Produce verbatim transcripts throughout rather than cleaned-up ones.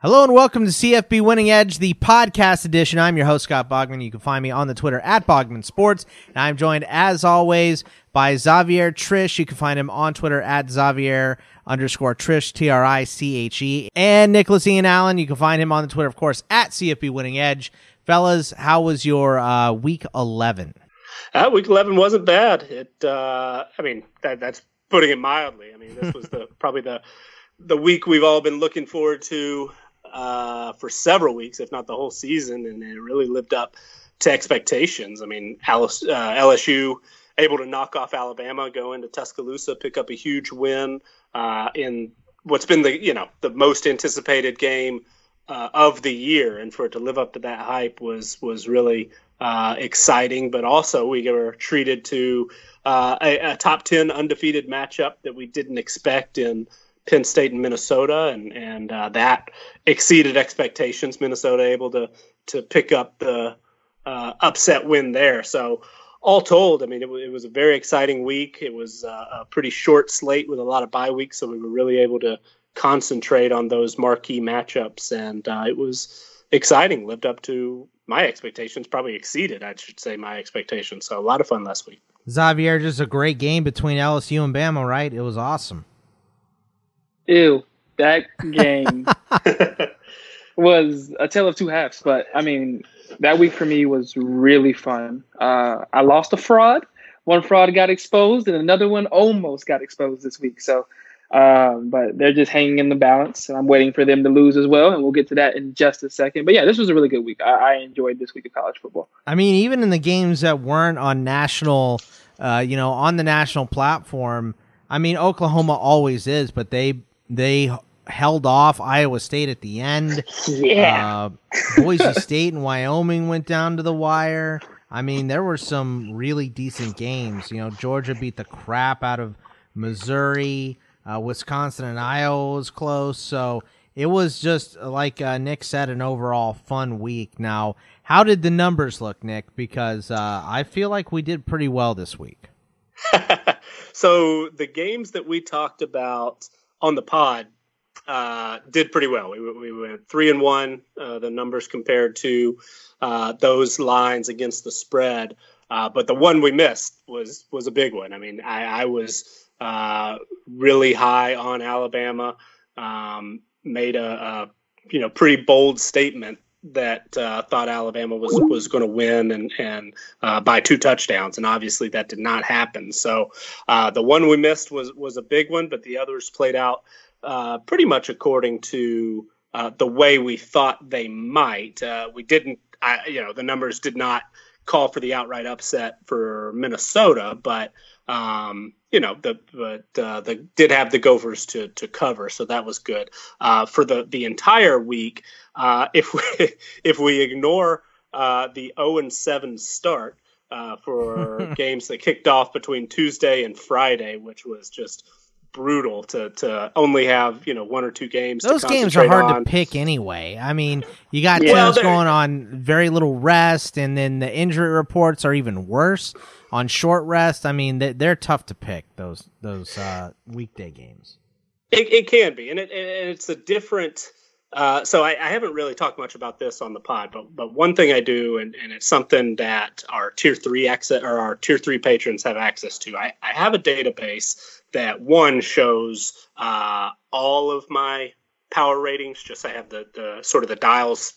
Hello and welcome to C F B Winning Edge, the podcast edition. I'm your host, Scott Bogman. You can find me on the Twitter at Bogman Sports. And I'm joined, as always, by Xavier Trish. You can find him on Twitter at Xavier underscore Trish, T R I C H E. And Nicholas Ian Allen, you can find him on the Twitter, of course, at C F B Winning Edge. Fellas, how was your uh, week eleven? Uh, week eleven wasn't bad. It, uh, I mean, that, that's putting it mildly. I mean, this was the probably the, the week we've all been looking forward to uh for several weeks, if not the whole season, and it really lived up to expectations. I mean, L S U able to knock off Alabama, go into Tuscaloosa, pick up a huge win uh in what's been the you know the most anticipated game uh, of the year, and for it to live up to that hype was was really uh exciting. But also we were treated to uh a, a top ten undefeated matchup that we didn't expect in Penn State and Minnesota, and and uh, that exceeded expectations. Minnesota able to to pick up the uh, upset win there. So all told, I mean, it, w- it was a very exciting week. It was uh, a pretty short slate with a lot of bye weeks, so we were really able to concentrate on those marquee matchups, and uh, it was exciting. Lived up to my expectations, probably exceeded, I should say, my expectations. So a lot of fun last week. Xavier, just a great game between L S U and Bama, right? It was awesome. Ew, that game was a tale of two halves. But, I mean, that week for me was really fun. Uh, I lost a fraud. One fraud got exposed, and another one almost got exposed this week. So, um, but they're just hanging in the balance, and I'm waiting for them to lose as well, and we'll get to that in just a second. But, yeah, this was a really good week. I, I enjoyed this week of college football. I mean, even in the games that weren't on national, uh, you know, on the national platform, I mean, Oklahoma always is, but they – They held off Iowa State at the end. Yeah. Uh, Boise State and Wyoming went down to the wire. I mean, there were some really decent games. You know, Georgia beat the crap out of Missouri. Uh, Wisconsin and Iowa was close. So it was just, like uh, Nick said, an overall fun week. Now, how did the numbers look, Nick? Because uh, I feel like we did pretty well this week. So the games that we talked about on the pod, uh, did pretty well. We, we went three and one, uh, the numbers compared to uh, those lines against the spread. Uh, but the one we missed was was a big one. I mean, I, I was uh, really high on Alabama, um, made a, a you know pretty bold statement that uh, thought Alabama was, was going to win and, and uh, by two touchdowns. And obviously that did not happen. So uh, the one we missed was, was a big one, but the others played out uh, pretty much according to uh, the way we thought they might. Uh, we didn't, I, you know, the numbers did not call for the outright upset for Minnesota, but um, you know, the, but uh, the did have the Gophers to, to cover. So that was good uh, for the, the entire week. Uh, if we if we ignore uh, the zero and seven start uh, for games that kicked off between Tuesday and Friday, which was just brutal to, to only have you know one or two games. Those to games are hard on. to pick anyway. I mean, you got yeah, teams going on very little rest, and then the injury reports are even worse on short rest. I mean, they're tough to pick those those uh, weekday games. It, it can be, and it and it's a different. Uh, so I, I haven't really talked much about this on the pod, but but one thing I do, and, and it's something that our tier three access or our tier three patrons have access to. I, I have a database that one shows uh, all of my power ratings. Just I have the, the sort of the dials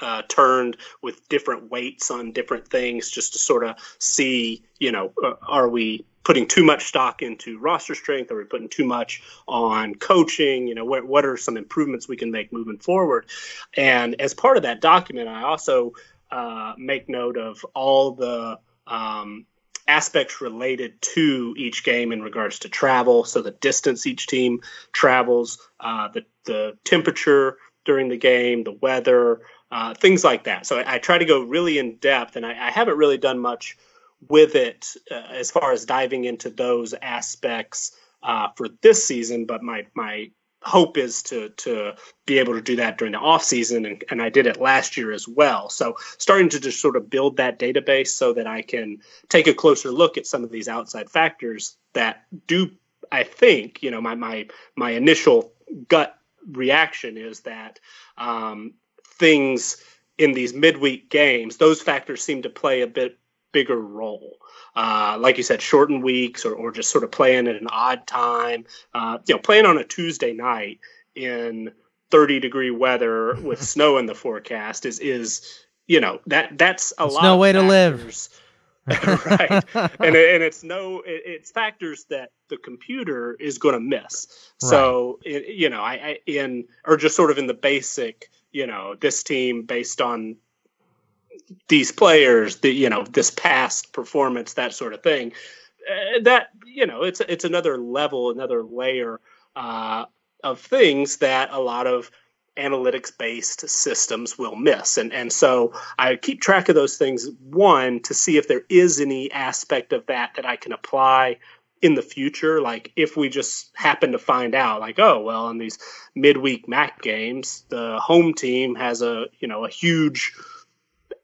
uh, turned with different weights on different things, just to sort of see, you know, are we putting too much stock into roster strength? Are we putting too much on coaching? You know, what, what are some improvements we can make moving forward? And as part of that document, I also uh, make note of all the um, aspects related to each game in regards to travel. So the distance each team travels, uh, the, the temperature during the game, the weather, uh, things like that. So I, I try to go really in depth, and I, I haven't really done much with it uh, as far as diving into those aspects uh, for this season, but my my hope is to to be able to do that during the off season, and, and I did it last year as well. So starting to just sort of build that database so that I can take a closer look at some of these outside factors that do, I think, you know, my my my initial gut reaction is that um, things in these midweek games, those factors seem to play a bit bigger role. Uh, like you said, shortened weeks or, or just sort of playing at an odd time, uh, you know, playing on a Tuesday night in thirty degree weather with snow in the forecast is, is, you know, that that's a it's lot. No way to live. Right. And, and it's no, it, it's factors that the computer is going to miss. Right. So, it, you know, I, I, in, or just sort of in the basic, you know, this team based on these players, the, you know, this past performance, that sort of thing, uh, that, you know, it's, it's another level, another layer, uh, of things that a lot of analytics-based systems will miss. And and so I keep track of those things, one, to see if there is any aspect of that that I can apply in the future. Like if we just happen to find out, like, oh, well, in these midweek M A C games, the home team has a, you know, a huge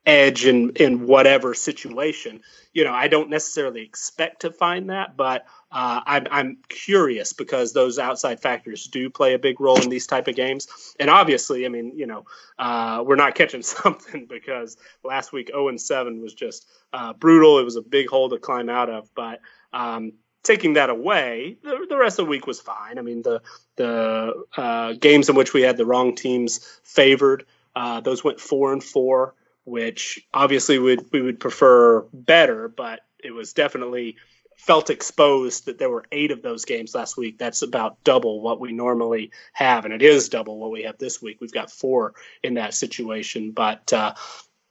edge in, in whatever situation. You know, I don't necessarily expect to find that, but Uh, I'm, I'm curious because those outside factors do play a big role in these type of games. And obviously, I mean, you know, uh, we're not catching something because last week oh and seven was just uh, brutal. It was a big hole to climb out of. But um, taking that away, the, the rest of the week was fine. I mean, the, the uh, games in which we had the wrong teams favored, uh, those went four and four, which obviously would, we would prefer better, but it was definitely – felt exposed that there were eight of those games last week. That's about double what we normally have, and it is double what we have this week. We've got four in that situation, but uh,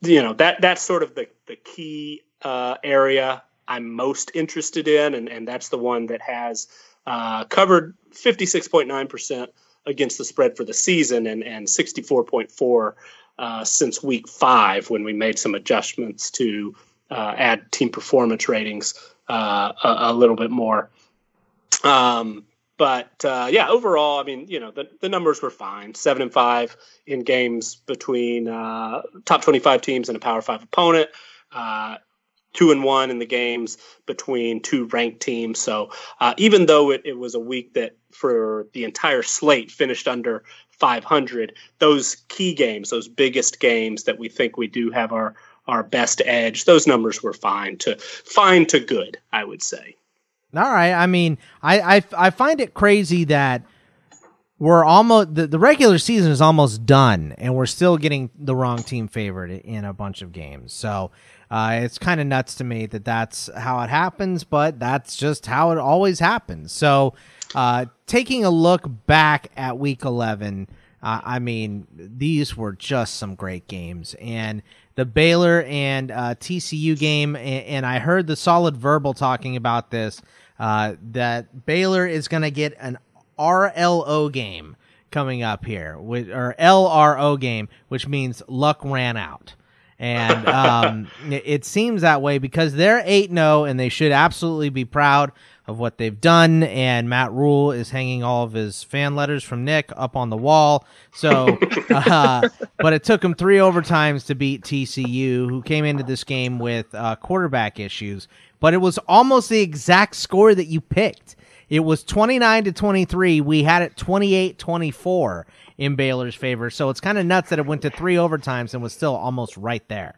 you know, that that's sort of the the key uh, area I'm most interested in, and, and that's the one that has uh, covered fifty-six point nine percent against the spread for the season and and sixty-four point four uh, since week five when we made some adjustments to uh, add team performance ratings. Uh, a, a little bit more. Um, but, uh, yeah, overall, I mean, you know, the, the numbers were fine. Seven and five in games between uh, top twenty-five teams and a Power Five opponent. Uh, two and one in the games between two ranked teams. So uh, even though it, it was a week that for the entire slate finished under five hundred, those key games, those biggest games that we think we do have our our best edge, those numbers were fine to fine to good, I would say. All right. I mean, I, I, I find it crazy that we're almost, the, the regular season is almost done and we're still getting the wrong team favored in a bunch of games. So uh, it's kind of nuts to me that that's how it happens, but that's just how it always happens. So uh, taking a look back at week eleven, uh, I mean, these were just some great games. And the Baylor and uh, T C U game, and, and I heard the Solid Verbal talking about this, uh, that Baylor is going to get an R L O game coming up here, with, or L R O game, which means luck ran out. And um, it, it seems that way because they're eight and oh, and they should absolutely be proud of what they've done, and Matt Rhule is hanging all of his fan letters from Nick up on the wall. So, uh, but it took him three overtimes to beat T C U, who came into this game with uh, quarterback issues. But it was almost the exact score that you picked. It was twenty-nine to twenty-three. We had it twenty-eight twenty-four in Baylor's favor. So it's kind of nuts that it went to three overtimes and was still almost right there.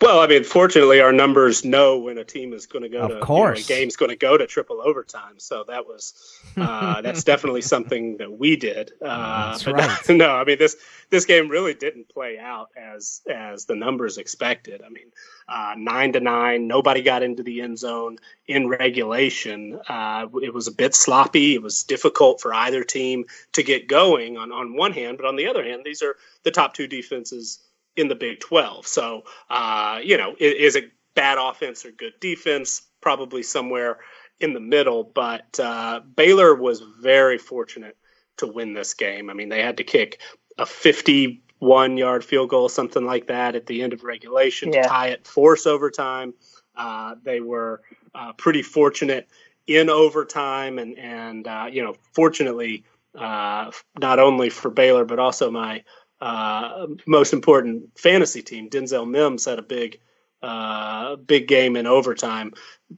Well, I mean, fortunately, our numbers know when a team is going to go to, of course, you know, a game's going to go to triple overtime. So that was, uh, that's definitely something that we did. Uh, that's right. That, no, I mean, this, this game really didn't play out as, as the numbers expected. I mean, uh, nine to nine, nobody got into the end zone in regulation. Uh, it was a bit sloppy. It was difficult for either team to get going on, on one hand, but on the other hand, these are the top two defenses in the Big twelve. So, uh, you know, is, is it bad offense or good defense? Probably somewhere in the middle. But uh, Baylor was very fortunate to win this game. I mean, they had to kick a fifty-one yard field goal, something like that, at the end of regulation yeah. to tie it, force overtime. Uh, they were uh, pretty fortunate in overtime. And, and uh, you know, fortunately, uh, not only for Baylor, but also my Uh, most important fantasy team, Denzel Mims, had a big, uh, big game in overtime.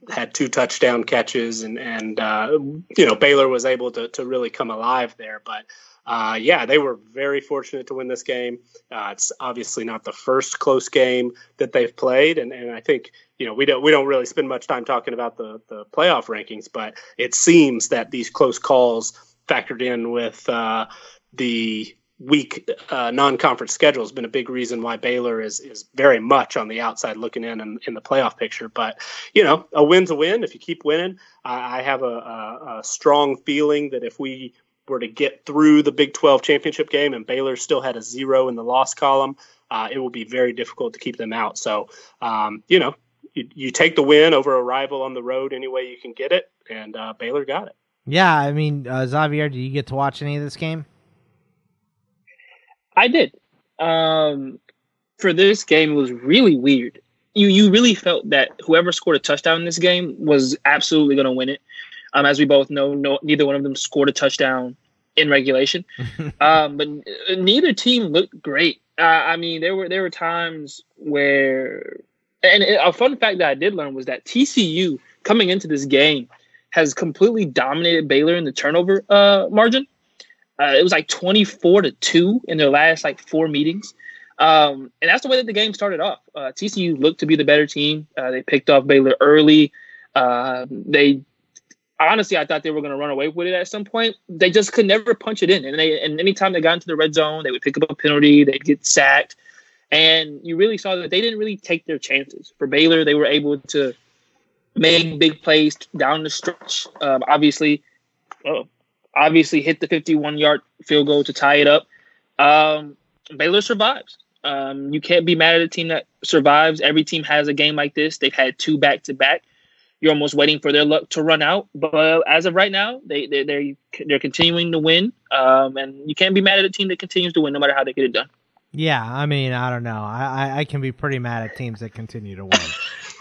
Had two touchdown catches, and and uh, you know, Baylor was able to to really come alive there. But uh, yeah, they were very fortunate to win this game. Uh, it's obviously not the first close game that they've played. And, and I think, you know, we don't we don't really spend much time talking about the, the playoff rankings, but it seems that these close calls factored in with uh, the weak uh, non-conference schedule has been a big reason why Baylor is is very much on the outside looking in in, in the playoff picture. But, you know, a win's a win. If you keep winning, I, I have a, a, a strong feeling that if we were to get through the Big twelve championship game and Baylor still had a zero in the loss column, uh, it will be very difficult to keep them out. So, um, you know, you, you take the win over a rival on the road any way you can get it, and uh, Baylor got it. Yeah, I mean, uh, Xavier, did you get to watch any of this game? I did. Um, for this game, it was really weird. You you really felt that whoever scored a touchdown in this game was absolutely going to win it. Um, as we both know, no, neither one of them scored a touchdown in regulation. um, but neither team looked great. Uh, I mean, there were there were times where, and a fun fact that I did learn was that T C U coming into this game has completely dominated Baylor in the turnover uh, margin. Uh, it was like twenty-four to two in their last like four meetings. Um, and that's the way that the game started off. Uh, T C U looked to be the better team. Uh, they picked off Baylor early. Uh, they honestly, I thought they were going to run away with it at some point. They just could never punch it in. And they, and anytime they got into the red zone, they would pick up a penalty. They'd get sacked. And you really saw that they didn't really take their chances. For Baylor, they were able to make big plays down the stretch. Um, obviously, oh. Obviously hit the fifty-one-yard field goal to tie it up. Um, Baylor survives. Um, you can't be mad at a team that survives. Every team has a game like this. They've had two back-to-back. You're almost waiting for their luck to run out. But as of right now, they, they, they're, they're continuing to win. Um, and you can't be mad at a team that continues to win no matter how they get it done. Yeah, I mean, I don't know. I, I can be pretty mad at teams that continue to win.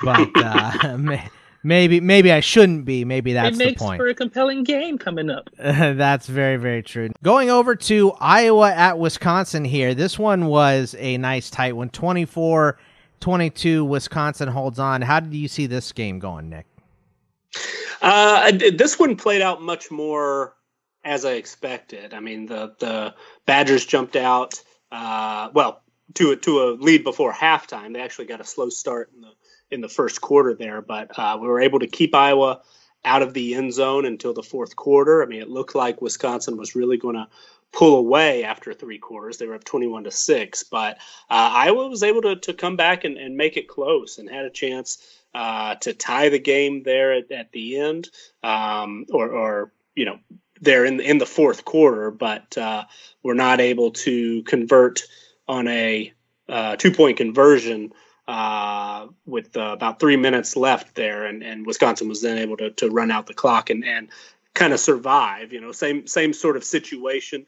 but uh, man. Maybe maybe I shouldn't be. Maybe that's the point. It makes for a compelling game coming up. That's very, very true. Going over to Iowa at Wisconsin here. This one was a nice tight one. twenty-four twenty-two, Wisconsin holds on. How did you see this game going, Nick? Uh, this one played out much more as I expected. I mean, the, the Badgers jumped out, uh, well, to a, to a lead before halftime. They actually got a slow start in the in the first quarter there, but uh, we were able to keep Iowa out of the end zone until the fourth quarter. I mean, it looked like Wisconsin was really going to pull away after three quarters. They were up twenty-one to six, but uh, Iowa was able to, to come back and, and make it close and had a chance uh, to tie the game there at, at the end um, or, or, you know, there in, in the fourth quarter, but uh, we're not able to convert on a uh, two-point conversion uh with uh, about three minutes left there, and, and Wisconsin was then able to, to run out the clock and, and kind of survive. You know, same same sort of situation.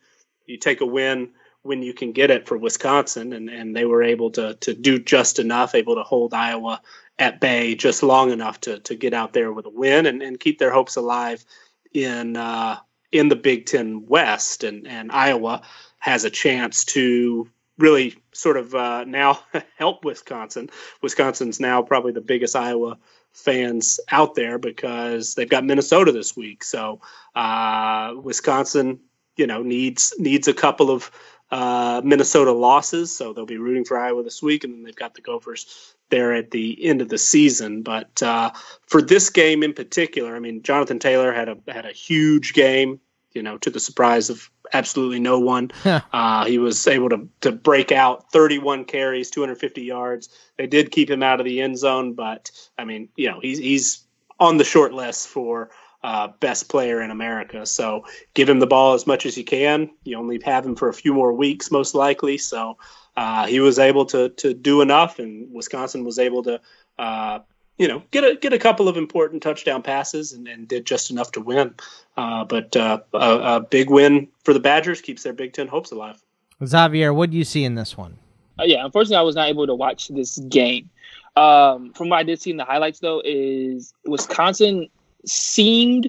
You take a win when you can get it for Wisconsin, and, and they were able to to do just enough, able to hold Iowa at bay just long enough to to get out there with a win and, and keep their hopes alive in uh, in the Big Ten West, and, and Iowa has a chance to really sort of uh, now help Wisconsin. Wisconsin's now probably the biggest Iowa fans out there because they've got Minnesota this week. So uh, Wisconsin, you know, needs needs a couple of uh, Minnesota losses. So they'll be rooting for Iowa this week, and then they've got the Gophers there at the end of the season. But uh, for this game in particular, I mean, Jonathan Taylor had a had a huge game, you know, to the surprise of absolutely no one. uh, he was able to to break out thirty-one carries, two hundred fifty yards. They did keep him out of the end zone, but I mean, you know, he's he's on the short list for uh, best player in America. So give him the ball as much as you can. You only have him for a few more weeks, most likely. So uh, he was able to to do enough, and Wisconsin was able to uh, you know get a get a couple of important touchdown passes, and, and did just enough to win. Uh, but uh, a, a big win for the Badgers keeps their Big Ten hopes alive. Xavier, what do you see in this one? Uh, yeah, unfortunately, I was not able to watch this game. Um, from what I did see in the highlights, though, is Wisconsin seemed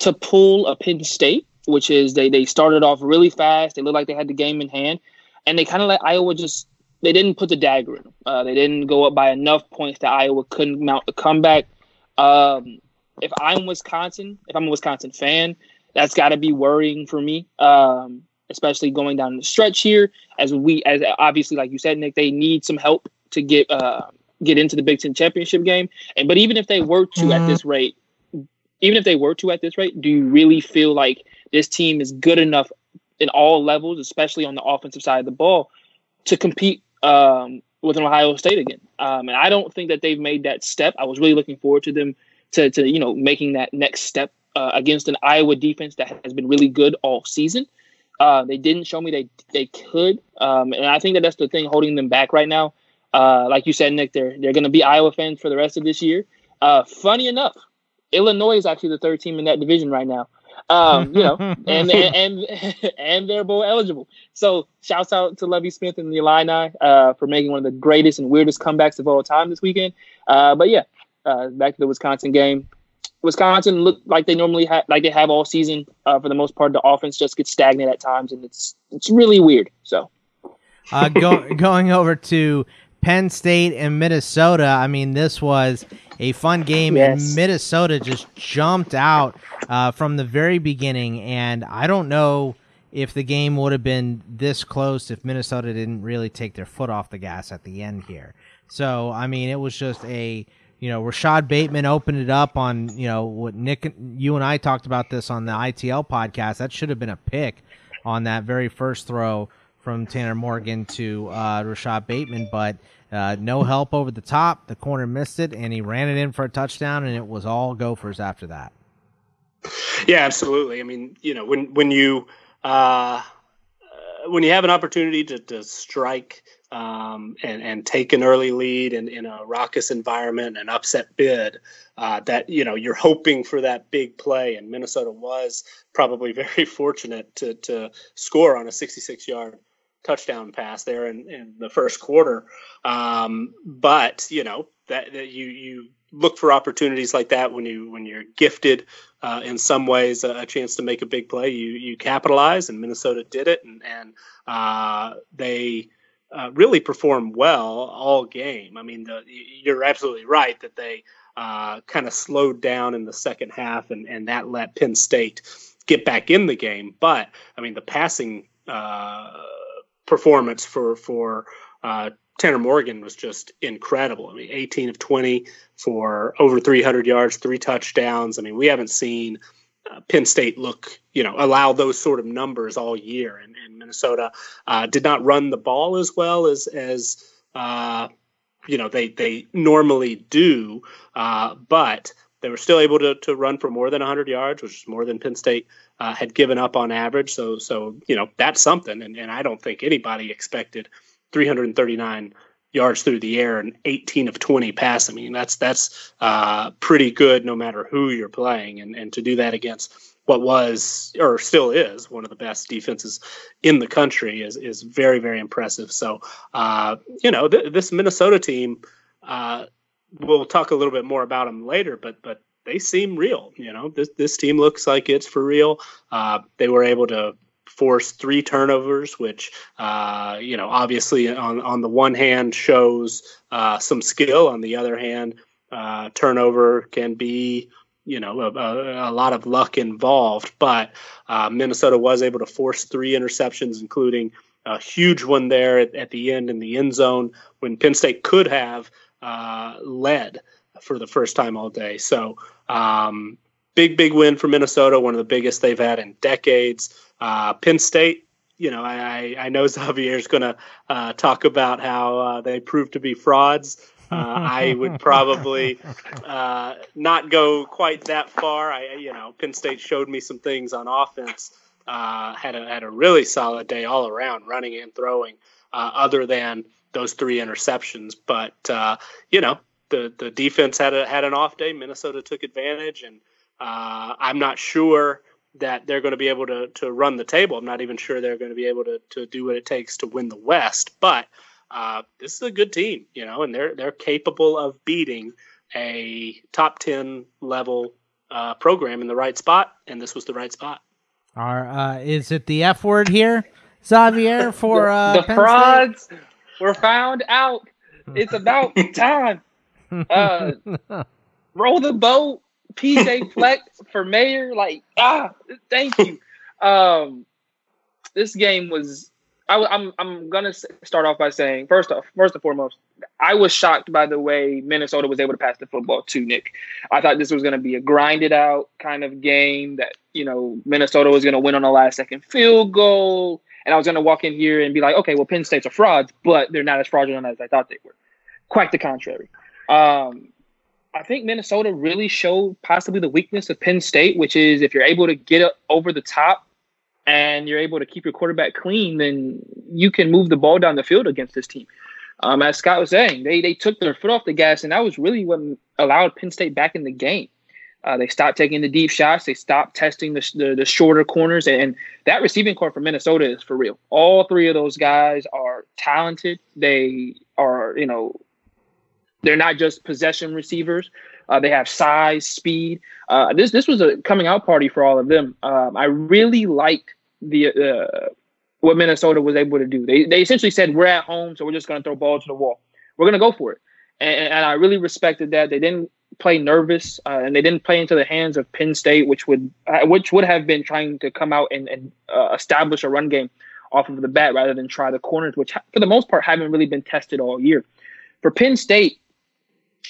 to pull a Penn State, which is they, they started off really fast. They looked like they had the game in hand, and they kind of let Iowa just – they didn't put the dagger in them. Uh, they didn't go up by enough points that Iowa couldn't mount the comeback. Um If I'm Wisconsin, if I'm a Wisconsin fan, that's got to be worrying for me. Um, especially going down the stretch here. As we, as obviously, like you said, Nick, they need some help to get uh, get into the Big Ten championship game. And but even if they were to mm-hmm. at this rate, even if they were to at this rate, do you really feel like this team is good enough in all levels, especially on the offensive side of the ball, to compete um, with an Ohio State again? Um, and I don't think that they've made that step. I was really looking forward to them to, to you know, making that next step uh, against an Iowa defense that has been really good all season. Uh, they didn't show me they they could, um, and I think that that's the thing holding them back right now. Uh, like you said, Nick, they're they're going to be Iowa fans for the rest of this year. Uh, funny enough, Illinois is actually the third team in that division right now. Um, you know, and, and and and they're bowl eligible. So shouts out to Lovie Smith and the Illini uh, for making one of the greatest and weirdest comebacks of all time this weekend. Uh, but yeah, uh, back to the Wisconsin game. Wisconsin looked like they normally have, like they have all season. Uh, for the most part, the offense just gets stagnant at times, and it's it's really weird. So, uh, go, going over to Penn State and Minnesota. I mean, this was a fun game, yes. and Minnesota just jumped out uh, from the very beginning. And I don't know if the game would have been this close if Minnesota didn't really take their foot off the gas at the end here. So, I mean, it was just a You know, Rashad Bateman opened it up on, you know, what Nick, you and I talked about this on the I T L podcast. That should have been a pick on that very first throw from Tanner Morgan to uh, Rashad Bateman, but uh, no help over the top. The corner missed it, and he ran it in for a touchdown, and it was all Gophers after that. Yeah, absolutely. I mean, you know, when when you uh, when you have an opportunity to, to strike Um, and, and take an early lead in, in a raucous environment, an upset bid, uh, that, you know, you're hoping for that big play. And Minnesota was probably very fortunate to, to score on a sixty-six yard touchdown pass there in, in the first quarter. Um, but, you know, that, that you, you look for opportunities like that when you, when you're gifted uh, in some ways a, a chance to make a big play, you, you capitalize, and Minnesota did it. And, and uh, they, Uh, really perform well all game. I mean, the, you're absolutely right that they uh, kind of slowed down in the second half, and, and that let Penn State get back in the game. But, I mean, the passing uh, performance for, for uh, Tanner Morgan was just incredible. I mean, eighteen of twenty for over three hundred yards, three touchdowns. I mean, we haven't seen Uh, Penn State look, you know, allow those sort of numbers all year, and, and Minnesota uh, did not run the ball as well as as uh, you know they they normally do, uh, but they were still able to to run for more than one hundred yards, which is more than Penn State uh, had given up on average. So so you know that's something, and, and I don't think anybody expected three hundred thirty-nine yards through the air and eighteen of twenty pass. I mean, that's that's uh, pretty good no matter who you're playing. And, and to do that against what was or still is one of the best defenses in the country is, is very, very impressive. So, uh, you know, th- this Minnesota team, uh, we'll talk a little bit more about them later, but but they seem real. You know, this, this team looks like it's for real. Uh, they were able to force three turnovers, which, uh, you know, obviously on, on the one hand shows uh, some skill. On the other hand, uh, turnover can be, you know, a, a lot of luck involved. But uh, Minnesota was able to force three interceptions, including a huge one there at, at the end in the end zone when Penn State could have uh, led for the first time all day. So um, big, big win for Minnesota, one of the biggest they've had in decades. Uh, Penn State, you know, I, I know Xavier's going to uh, talk about how uh, they proved to be frauds. Uh, I would probably uh, not go quite that far. I, you know, Penn State showed me some things on offense. Uh, had a had a really solid day all around, running and throwing, uh, other than those three interceptions. But uh, you know, the the defense had a, had an off day. Minnesota took advantage, and uh, I'm not sure that they're going to be able to, to run the table. I'm not even sure they're going to be able to, to do what it takes to win the West, but uh, this is a good team, you know, and they're, they're capable of beating a top ten level uh, program in the right spot. And this was the right spot. Our, uh, is it the F word here, Xavier, for uh, the Penn frauds State? Were found out. It's about time. Uh, roll the boat. P J Fleck for mayor, like ah, thank you. Um, this game was. I, I'm I'm gonna start off by saying first off, first and foremost, I was shocked by the way Minnesota was able to pass the football to Nick. I thought this was gonna be a grinded out kind of game that, you know, Minnesota was gonna win on a last second field goal, and I was gonna walk in here and be like, okay, well, Penn State's are frauds, but they're not as fraudulent as I thought they were. Quite the contrary. Um, I think Minnesota really showed possibly the weakness of Penn State, which is if you're able to get up over the top and you're able to keep your quarterback clean, then you can move the ball down the field against this team. Um, as Scott was saying, they they took their foot off the gas, and that was really what allowed Penn State back in the game. Uh, they stopped taking the deep shots. They stopped testing the, the, the shorter corners, and that receiving core for Minnesota is for real. All three of those guys are talented. They are, you know, they're not just possession receivers. Uh, they have size, speed. Uh, this this was a coming out party for all of them. Um, I really liked the uh, what Minnesota was able to do. They they essentially said, we're at home, so we're just going to throw ball to the wall. We're going to go for it. And, and I really respected that. They didn't play nervous, uh, and they didn't play into the hands of Penn State, which would uh, which would have been trying to come out and, and uh, establish a run game off of the bat rather than try the corners, which for the most part haven't really been tested all year. For Penn State,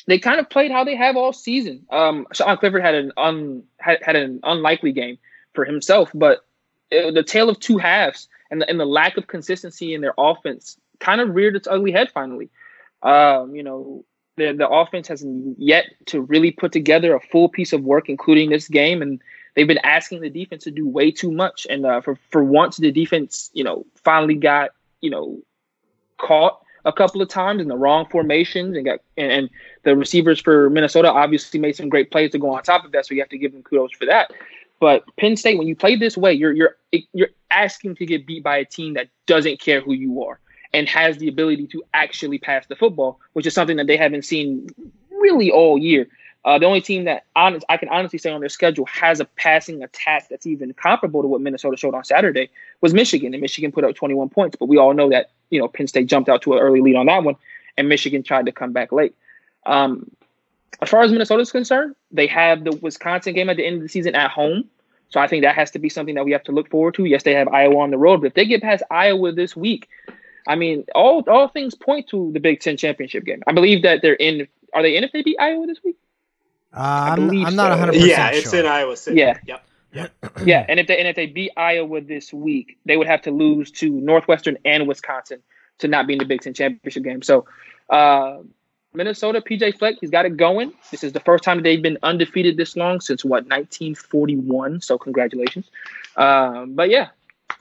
they kind of played how they have all season. Um, Sean Clifford had an un, had, had an unlikely game for himself, but it, the tale of two halves and the, and the lack of consistency in their offense kind of reared its ugly head finally. Um, you know, the, the offense hasn't yet to really put together a full piece of work, including this game, and they've been asking the defense to do way too much. And uh, for for once, the defense, you know, finally got, you know, caught a couple of times in the wrong formations, and got and, and the receivers for Minnesota obviously made some great plays to go on top of that. So you have to give them kudos for that. But Penn State, when you play this way, you're you're you're asking to get beat by a team that doesn't care who you are and has the ability to actually pass the football, which is something that they haven't seen really all year. Uh, the only team that honest I can honestly say on their schedule has a passing attack that's even comparable to what Minnesota showed on Saturday was Michigan, and Michigan put up twenty-one points. But we all know that, you know, Penn State jumped out to an early lead on that one, and Michigan tried to come back late. Um, as far as Minnesota's concerned, they have the Wisconsin game at the end of the season at home, so I think that has to be something that we have to look forward to. Yes, they have Iowa on the road, but if they get past Iowa this week, I mean, all all things point to the Big Ten championship game. I believe that they're in. Are they in if they beat Iowa this week? Uh, I'm, I'm not one hundred percent sure. Yeah, it's sure. In Iowa City. Yeah. Yep. Yep. Yeah, and if they and if they beat Iowa this week, they would have to lose to Northwestern and Wisconsin to not be in the Big Ten championship game. So, uh, Minnesota, P J Fleck, he's got it going. This is the first time they've been undefeated this long since, what, nineteen forty-one. So, congratulations. Um, but, yeah.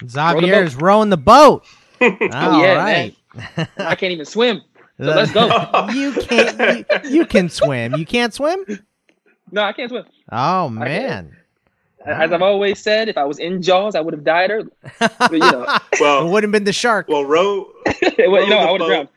Xavier is rowing the boat. All yeah, right. Man. I can't even swim. So let's go. you, can't, you, you can swim. You can't swim? No, I can't swim. Oh, man. As I've always said, if I was in Jaws, I would have died early. But, you know. Well, it wouldn't have been the shark. Well, row, well, row no, I would have drowned.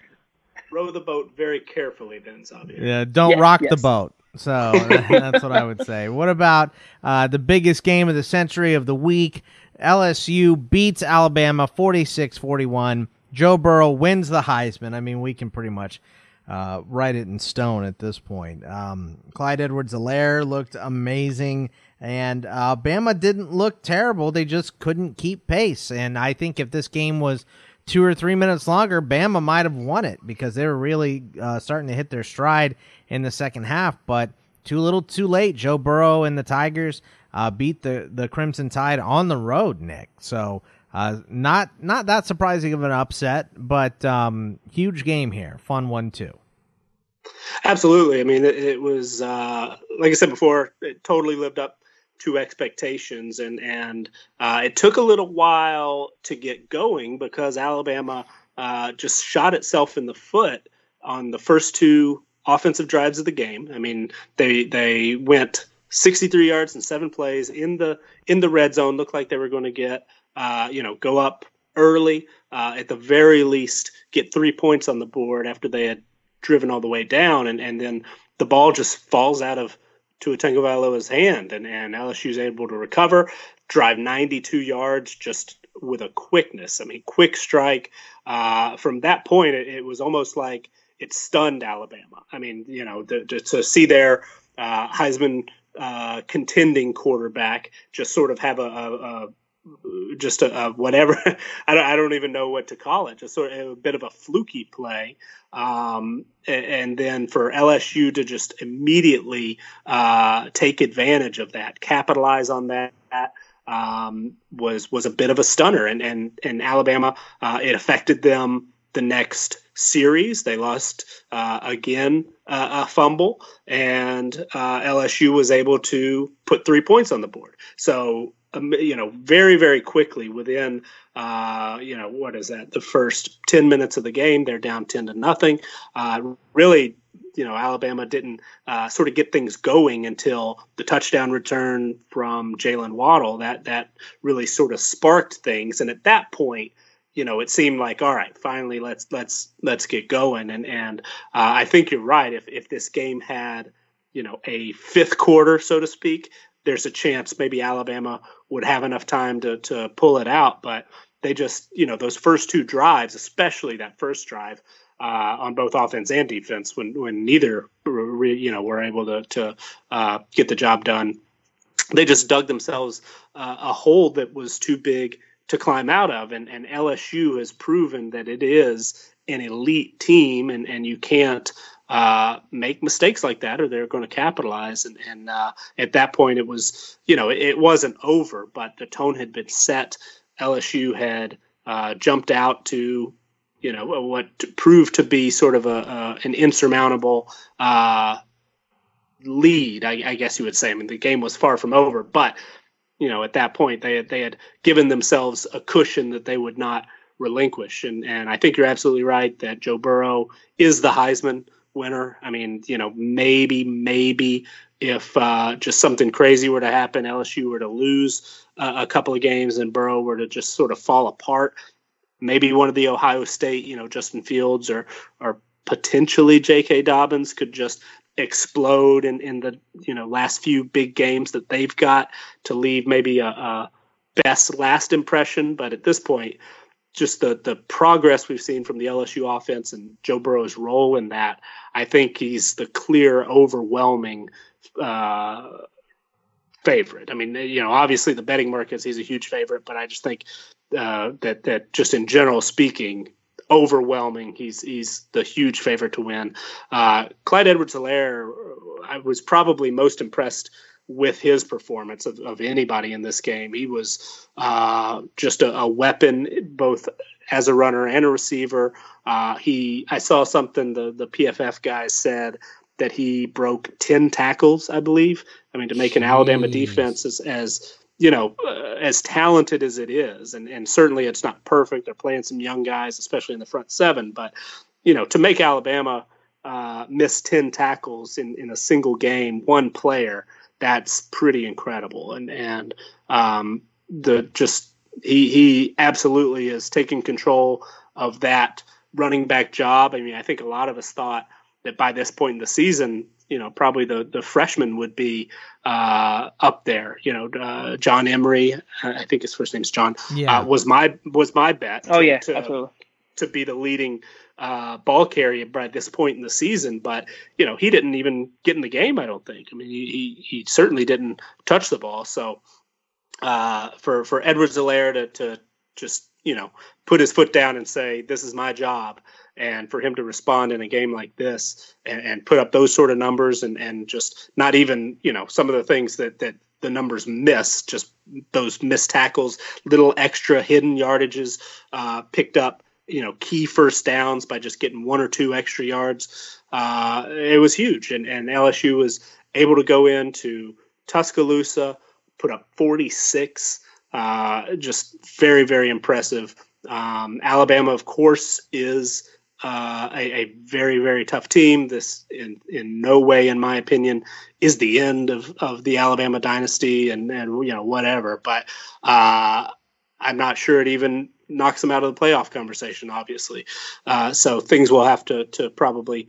Row the boat very carefully then, Xavier. Yeah, don't yeah, rock yes. the boat. So that's what I would say. What about uh, the biggest game of the century of the week? L S U beats Alabama forty-six forty-one. Joe Burrow wins the Heisman. I mean, we can pretty much uh, write it in stone at this point. Um, Clyde Edwards-Helaire looked amazing, and uh, Bama didn't look terrible. They just couldn't keep pace. And I think if this game was two or three minutes longer, Bama might have won it because they were really uh, starting to hit their stride in the second half. But too little, too late. Joe Burrow and the Tigers uh, beat the, the Crimson Tide on the road, Nick. So... Uh, not not that surprising of an upset, but um, huge game here. Fun one, too. Absolutely. I mean, it, it was, uh, like I said before, it totally lived up to expectations. And, and uh, it took a little while to get going because Alabama uh, just shot itself in the foot on the first two offensive drives of the game. I mean, they they went sixty-three yards and seven plays in the in the red zone, looked like they were going to get Uh, you know, go up early, uh, at the very least, get three points on the board after they had driven all the way down. And, and then the ball just falls out of Tua Tagovailoa's hand, and, and L S U's able to recover, drive ninety-two yards just with a quickness. I mean, quick strike. Uh, from that point, it, it was almost like it stunned Alabama. I mean, you know, the, to, to see their uh, Heisman uh, contending quarterback just sort of have a, a, a just a, a whatever. I, don't, I don't even know what to call it. Just sort of a bit of a fluky play. Um, and, and then for L S U to just immediately uh, take advantage of that, capitalize on that, um, was was a bit of a stunner. And and, and Alabama, uh, it affected them the next series. They lost uh, again uh, a fumble, and uh, L S U was able to put three points on the board. So, um, you know, very, very quickly within, uh, you know, what is that? The first ten minutes of the game, they're down ten to nothing. Uh, really, you know, Alabama didn't uh, sort of get things going until the touchdown return from Jalen Waddle. That, that really sort of sparked things. And at that point, you know, it seemed like, all right, finally, let's let's let's get going. And and uh, I think you're right. If if this game had, you know, a fifth quarter, so to speak, there's a chance maybe Alabama would have enough time to to pull it out. But they just, you know, those first two drives, especially that first drive uh, on both offense and defense, when when neither, you know, were able to to uh, get the job done, they just dug themselves uh, a hole that was too big to climb out of. And, and L S U has proven that it is an elite team, and, and you can't uh, make mistakes like that, or they're going to capitalize. And, and uh, at that point it was, you know, it, it wasn't over, but the tone had been set. L S U had uh, jumped out to, you know, what proved to be sort of a, uh, an insurmountable uh, lead, I, I guess you would say. I mean, the game was far from over, but you know, at that point, they had, they had given themselves a cushion that they would not relinquish. And and I think you're absolutely right that Joe Burrow is the Heisman winner. I mean, you know, maybe, maybe if uh, just something crazy were to happen, L S U were to lose uh, a couple of games and Burrow were to just sort of fall apart, maybe one of the Ohio State, you know, Justin Fields or or potentially J K. Dobbins could just explode in, in the, you know, last few big games that they've got to leave maybe a, a best last impression. But at this point, just the, the progress we've seen from the L S U offense and Joe Burrow's role in that, I think he's the clear, overwhelming uh, favorite. I mean, you know, obviously the betting markets, he's a huge favorite, but I just think uh, that, that just in general speaking, overwhelming. He's he's the huge favorite to win. Uh, Clyde Edwards-Helaire, I was probably most impressed with his performance of, of anybody in this game. He was uh, just a, a weapon, both as a runner and a receiver. Uh, he I saw something the, the P F F guys said that he broke ten tackles, I believe. I mean, to make an Jeez. Alabama defense as, as you know, uh, as talented as it is, and, and certainly it's not perfect. They're playing some young guys, especially in the front seven. But, you know, to make Alabama uh, miss ten tackles in, in a single game, one player, that's pretty incredible. And and um, the just he he absolutely is taking control of that running back job. I mean, I think a lot of us thought that by this point in the season, you know, probably the, the freshman would be uh, up there. You know, uh, John Emery, I think his first name's John, yeah. uh, was my was my bet. To, oh, yeah, to, absolutely. To be the leading uh, ball carrier by this point in the season. But, you know, he didn't even get in the game, I don't think. I mean, he, he certainly didn't touch the ball. So uh, for, for Edwards-Helaire to, to just, you know, put his foot down and say, this is my job, and for him to respond in a game like this and, and put up those sort of numbers and, and just not even, you know, some of the things that, that the numbers miss, just those missed tackles, little extra hidden yardages, uh, picked up, you know, key first downs by just getting one or two extra yards. Uh, it was huge. And, and L S U was able to go into Tuscaloosa, put up forty-six, uh, just very, very impressive. Um, Alabama, of course, is Uh, a, a very, very tough team. This, in, in no way, in my opinion, is the end of, of the Alabama dynasty and, and, you know, whatever. But uh, I'm not sure it even knocks them out of the playoff conversation, obviously. Uh, so things will have to, to probably,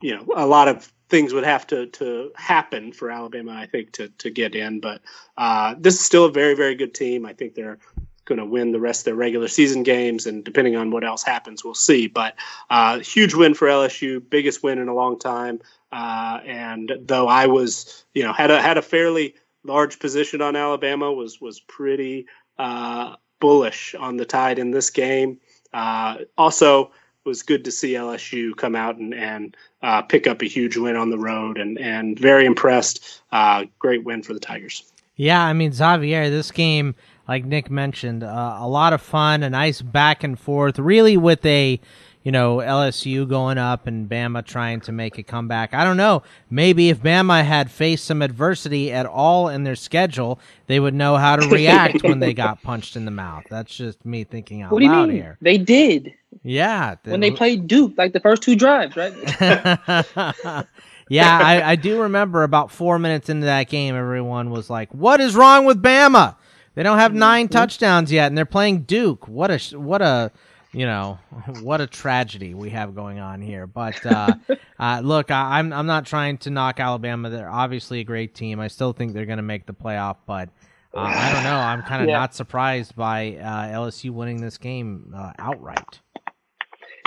you know, a lot of things would have to, to happen for Alabama, I think, to, to get in. But uh, this is still a very, very good team. I think they're going to win the rest of their regular season games, and depending on what else happens, we'll see. But uh, huge win for L S U, biggest win in a long time. Uh, and though I was, you know, had a had a fairly large position on Alabama, was was pretty uh, bullish on the Tide in this game. Uh, also, it was good to see L S U come out and, and uh, pick up a huge win on the road, and, and very impressed. Uh, great win for the Tigers. Yeah, I mean, Xavier, this game, like Nick mentioned, uh, a lot of fun, a nice back and forth, really with a, you know, L S U going up and Bama trying to make a comeback. I don't know. Maybe if Bama had faced some adversity at all in their schedule, they would know how to react when they got punched in the mouth. That's just me thinking out loud here. What do you mean? They did. Yeah. They, when they played Duke, like the first two drives, right? Yeah, I, I do remember about four minutes into that game, everyone was like, what is wrong with Bama? They don't have nine touchdowns yet, and they're playing Duke. What a, what a, you know, what a tragedy we have going on here. But uh, uh, look, I, I'm I'm not trying to knock Alabama. They're obviously a great team. I still think they're going to make the playoff, but uh, I don't know. I'm kind of yeah. not surprised by uh, L S U winning this game uh, outright.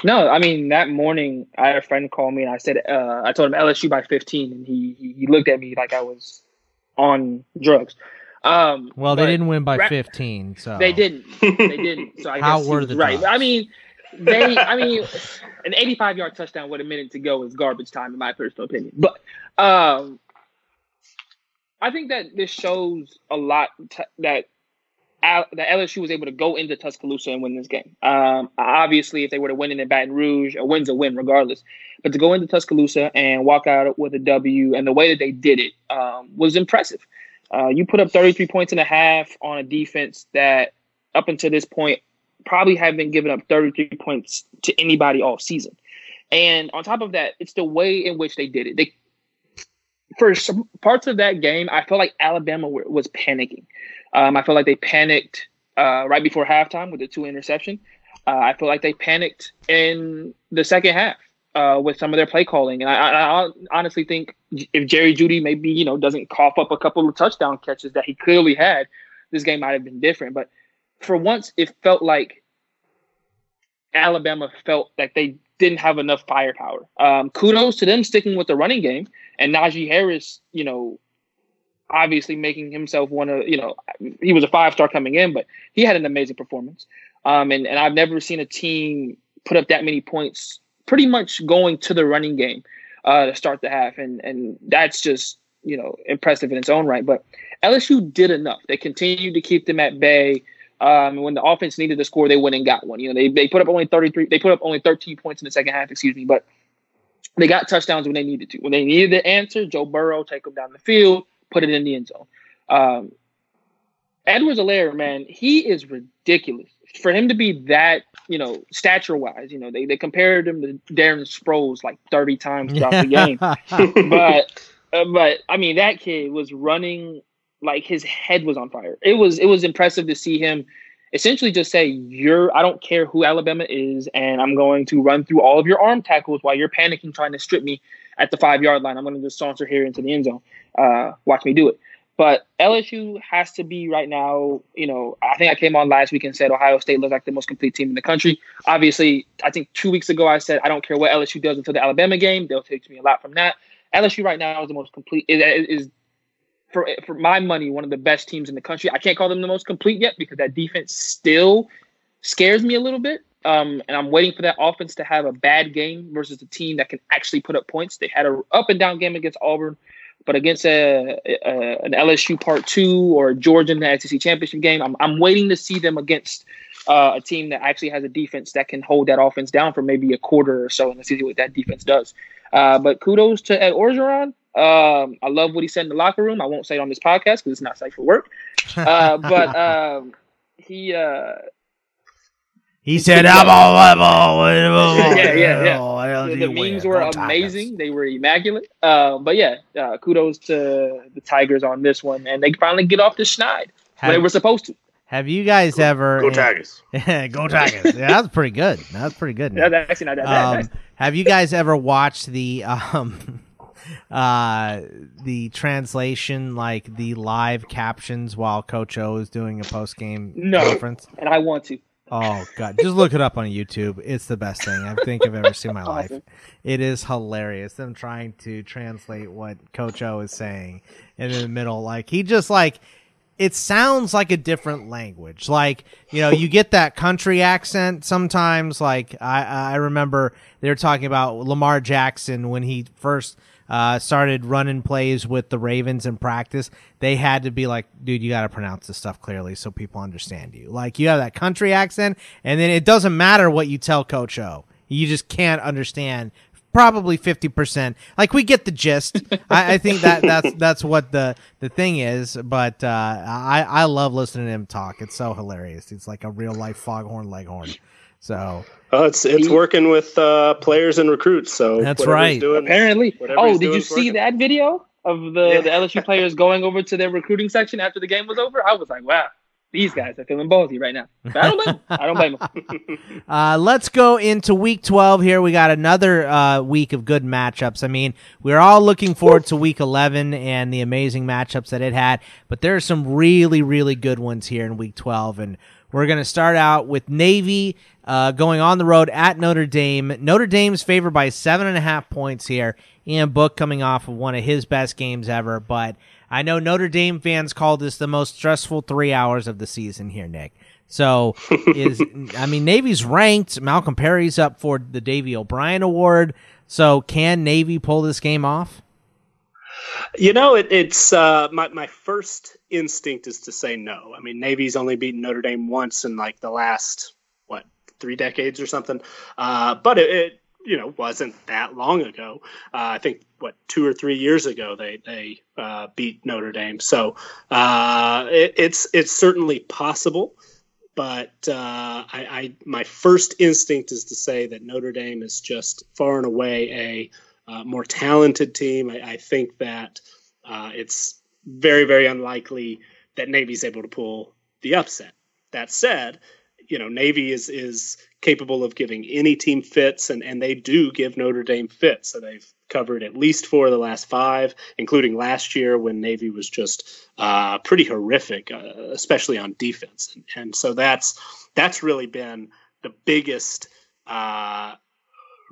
No, I mean, that morning, I had a friend call me, and I said, uh, I told him L S U by fifteen, and he, he, he looked at me like I was on drugs. Um, well, they didn't win by ra- fifteen, so they didn't. They didn't. So I how guess were the right? Dogs? I mean, they. I mean, an eighty-five-yard touchdown with a minute to go is garbage time, in my personal opinion. But um, I think that this shows a lot t- that. That L S U was able to go into Tuscaloosa and win this game. Um, obviously, if they were to win in Baton Rouge, a win's a win regardless. But to go into Tuscaloosa and walk out with a W, and the way that they did it um, was impressive. Uh, you put up thirty-three points and a half on a defense that, up until this point, probably had been giving up thirty-three points to anybody all season. And on top of that, it's the way in which they did it. They, for some parts of that game, I felt like Alabama were, was panicking. Um, I feel like they panicked uh, right before halftime with the two interception. Uh, I feel like they panicked in the second half uh, with some of their play calling. And I, I, I honestly think if Jerry Jeudy maybe, you know, doesn't cough up a couple of touchdown catches that he clearly had, this game might have been different. But for once, it felt like Alabama felt like they didn't have enough firepower. Um, kudos to them sticking with the running game. And Najee Harris, you know, obviously making himself one of, you know, he was a five-star coming in, but he had an amazing performance. Um, and, and I've never seen a team put up that many points pretty much going to the running game uh, to start the half. And, and that's just, you know, impressive in its own right. But L S U did enough. They continued to keep them at bay. Um, when the offense needed to score, they went and got one. You know, they they put up only thirty-three. They put up only thirteen points in the second half, excuse me. But they got touchdowns when they needed to. When they needed the answer, Joe Burrow, take them down the field, put it in the end zone. Um, Edwards-Helaire, man, he is ridiculous. For him to be that, you know, stature-wise, you know, they, they compared him to Darren Sproles like thirty times throughout the game. But, uh, but I mean, that kid was running like his head was on fire. It was it was impressive to see him essentially just say, "You're I don't care who Alabama is, and I'm going to run through all of your arm tackles while you're panicking trying to strip me at the five-yard line. I'm going to just saunter here into the end zone. Uh, watch me do it." But L S U has to be right now, you know, I think I came on last week and said Ohio State looks like the most complete team in the country. Obviously, I think two weeks ago I said I don't care what L S U does until the Alabama game. They'll take me a lot from that. L S U right now is the most complete, is, is for for my money, one of the best teams in the country. I can't call them the most complete yet because that defense still scares me a little bit. Um, and I'm waiting for that offense to have a bad game versus a team that can actually put up points. They had an up and down game against Auburn, but against a, a, an L S U part two or Georgia in the S E C championship game, I'm, I'm waiting to see them against uh, a team that actually has a defense that can hold that offense down for maybe a quarter or so and see what that defense does. Uh, but kudos to Ed Orgeron. Um, I love what he said in the locker room. I won't say it on this podcast because it's not safe for work. Uh, but um, he... Uh, He said, "I'm all level." Yeah, yeah, yeah. The, the memes were amazing; they were immaculate. Uh, but yeah, uh, kudos to the Tigers on this one, and they finally get off the schneid when they were supposed to. Have you guys go, ever go Tigers? Yeah, go Tigers! Yeah, that's pretty good. That's pretty good. That's actually not that bad. Um, have you guys ever watched the um, uh, the translation, like the live captions, while Coach O is doing a post game no. conference? And I want to. Oh, God. Just look it up on YouTube. It's the best thing I think I've ever seen in my life. It is hilarious. Them trying to translate what Coach O is saying. And in the middle, like, he just, like, it sounds like a different language. Like, you know, you get that country accent sometimes. Like, I, I remember they were talking about Lamar Jackson when he first uh, started running plays with the Ravens in practice. They had to be like, dude, you got to pronounce this stuff clearly so people understand you. Like, you have that country accent, and then it doesn't matter what you tell Coach O. You just can't understand probably fifty percent. Like, we get the gist. I, I think that that's that's what the, the thing is, but uh, I, I love listening to him talk. It's so hilarious. It's like a real-life foghorn leghorn. So oh, it's it's working with uh, players and recruits. So that's right. Doing, apparently. Oh, did you see working. that video of the, yeah. the L S U players going over to their recruiting section after the game was over? I was like, wow, these guys are feeling ballsy right now. But I don't blame them. I don't blame them. uh, let's go into week twelve here. We got another uh, week of good matchups. I mean, we're all looking forward to week eleven and the amazing matchups that it had, but there are some really, really good ones here in week twelve, and we're going to start out with Navy uh, going on the road at Notre Dame. Notre Dame's favored by seven and a half points here. Ian Book coming off of one of his best games ever. But I know Notre Dame fans call this the most stressful three hours of the season here, Nick. So, is I mean, Navy's ranked. Malcolm Perry's up for the Davey O'Brien Award. So, can Navy pull this game off? You know, it, it's uh, my my first instinct is to say no. I mean, Navy's only beaten Notre Dame once in like the last what three decades or something. Uh, but it, it you know wasn't that long ago. Uh, I think what two or three years ago they they uh, beat Notre Dame. So uh, it, it's it's certainly possible. But uh, I, I my first instinct is to say that Notre Dame is just far and away a Uh, more talented team. I, I think that uh, it's very, very unlikely that Navy's able to pull the upset. That said, you know, Navy is is capable of giving any team fits, and, and they do give Notre Dame fits. So they've covered at least four of the last five, including last year when Navy was just uh, pretty horrific, uh, especially on defense. And, and so that's that's really been the biggest Uh,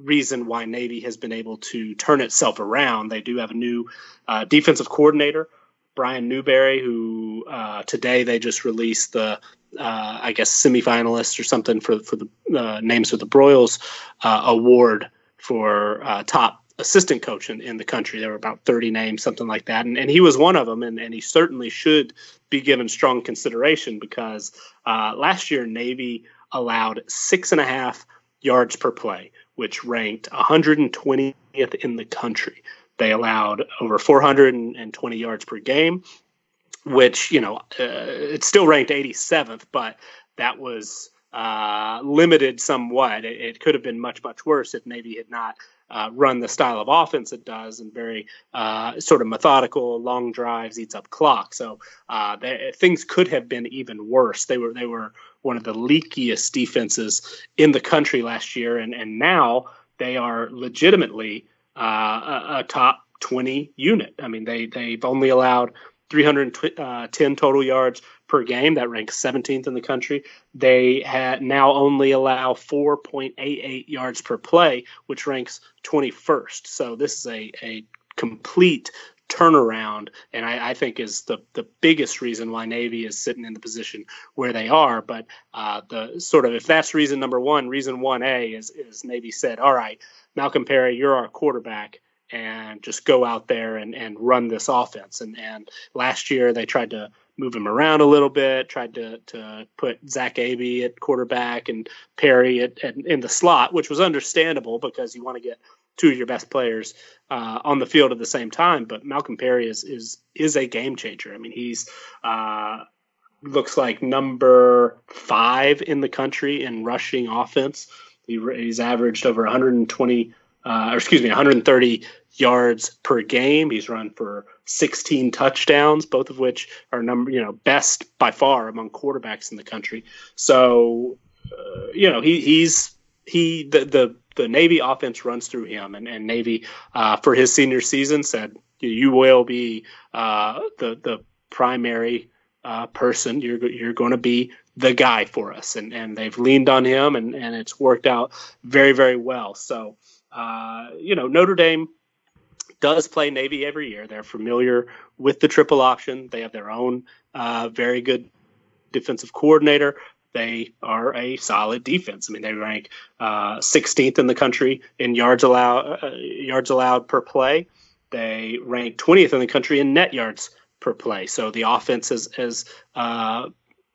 reason why Navy has been able to turn itself around. They do have a new uh, defensive coordinator, Brian Newberry, who uh, today they just released the, uh, I guess, semifinalists or something for, for the uh, Names with the Broyles uh, award for uh, top assistant coach in, in the country. There were about thirty names, something like that. And, and he was one of them, and, and he certainly should be given strong consideration because uh, last year Navy allowed six and a half yards per play, which ranked one hundred twentieth in the country. They allowed over four hundred twenty yards per game, which, you know, uh, it's still ranked eighty-seventh, but that was uh, limited somewhat. It, it could have been much, much worse if Navy had not uh, run the style of offense it does and very uh, sort of methodical, long drives, eats up clock. So uh, they, things could have been even worse. They were, they were, one of the leakiest defenses in the country last year. And, and now they are legitimately uh, a, a top twenty unit. I mean, they, they've only allowed three hundred ten total yards per game. That ranks seventeenth in the country. They had now only allow four point eight eight yards per play, which ranks twenty-first. So this is a, a complete turnaround, and I, I think is the, the biggest reason why Navy is sitting in the position where they are. But uh, the sort of if that's reason number one, reason one A is, is Navy said, all right, Malcolm Perry, you're our quarterback, and just go out there and, and run this offense. And, and last year they tried to move him around a little bit, tried to to put Zach Abey at quarterback and Perry at, at, in the slot, which was understandable because you want to get two of your best players uh, on the field at the same time. But Malcolm Perry is is is a game changer. I mean, he's uh, looks like number five in the country in rushing offense. He, he's averaged over one hundred twenty, uh, or excuse me, one hundred thirty yards per game. He's run for sixteen touchdowns, both of which are number you know best by far among quarterbacks in the country. So uh, you know he he's he the the. The Navy offense runs through him, and, and Navy uh, for his senior season said, you will be uh, the the primary uh, person. You're, you're going to be the guy for us, and, and they've leaned on him, and, and it's worked out very, very well. So, uh, you know, Notre Dame does play Navy every year. They're familiar with the triple option. They have their own uh, very good defensive coordinator. They are a solid defense. I mean, they rank uh, sixteenth in the country in yards allowed, uh, yards allowed per play. They rank twentieth in the country in net yards per play. So the offense has has uh,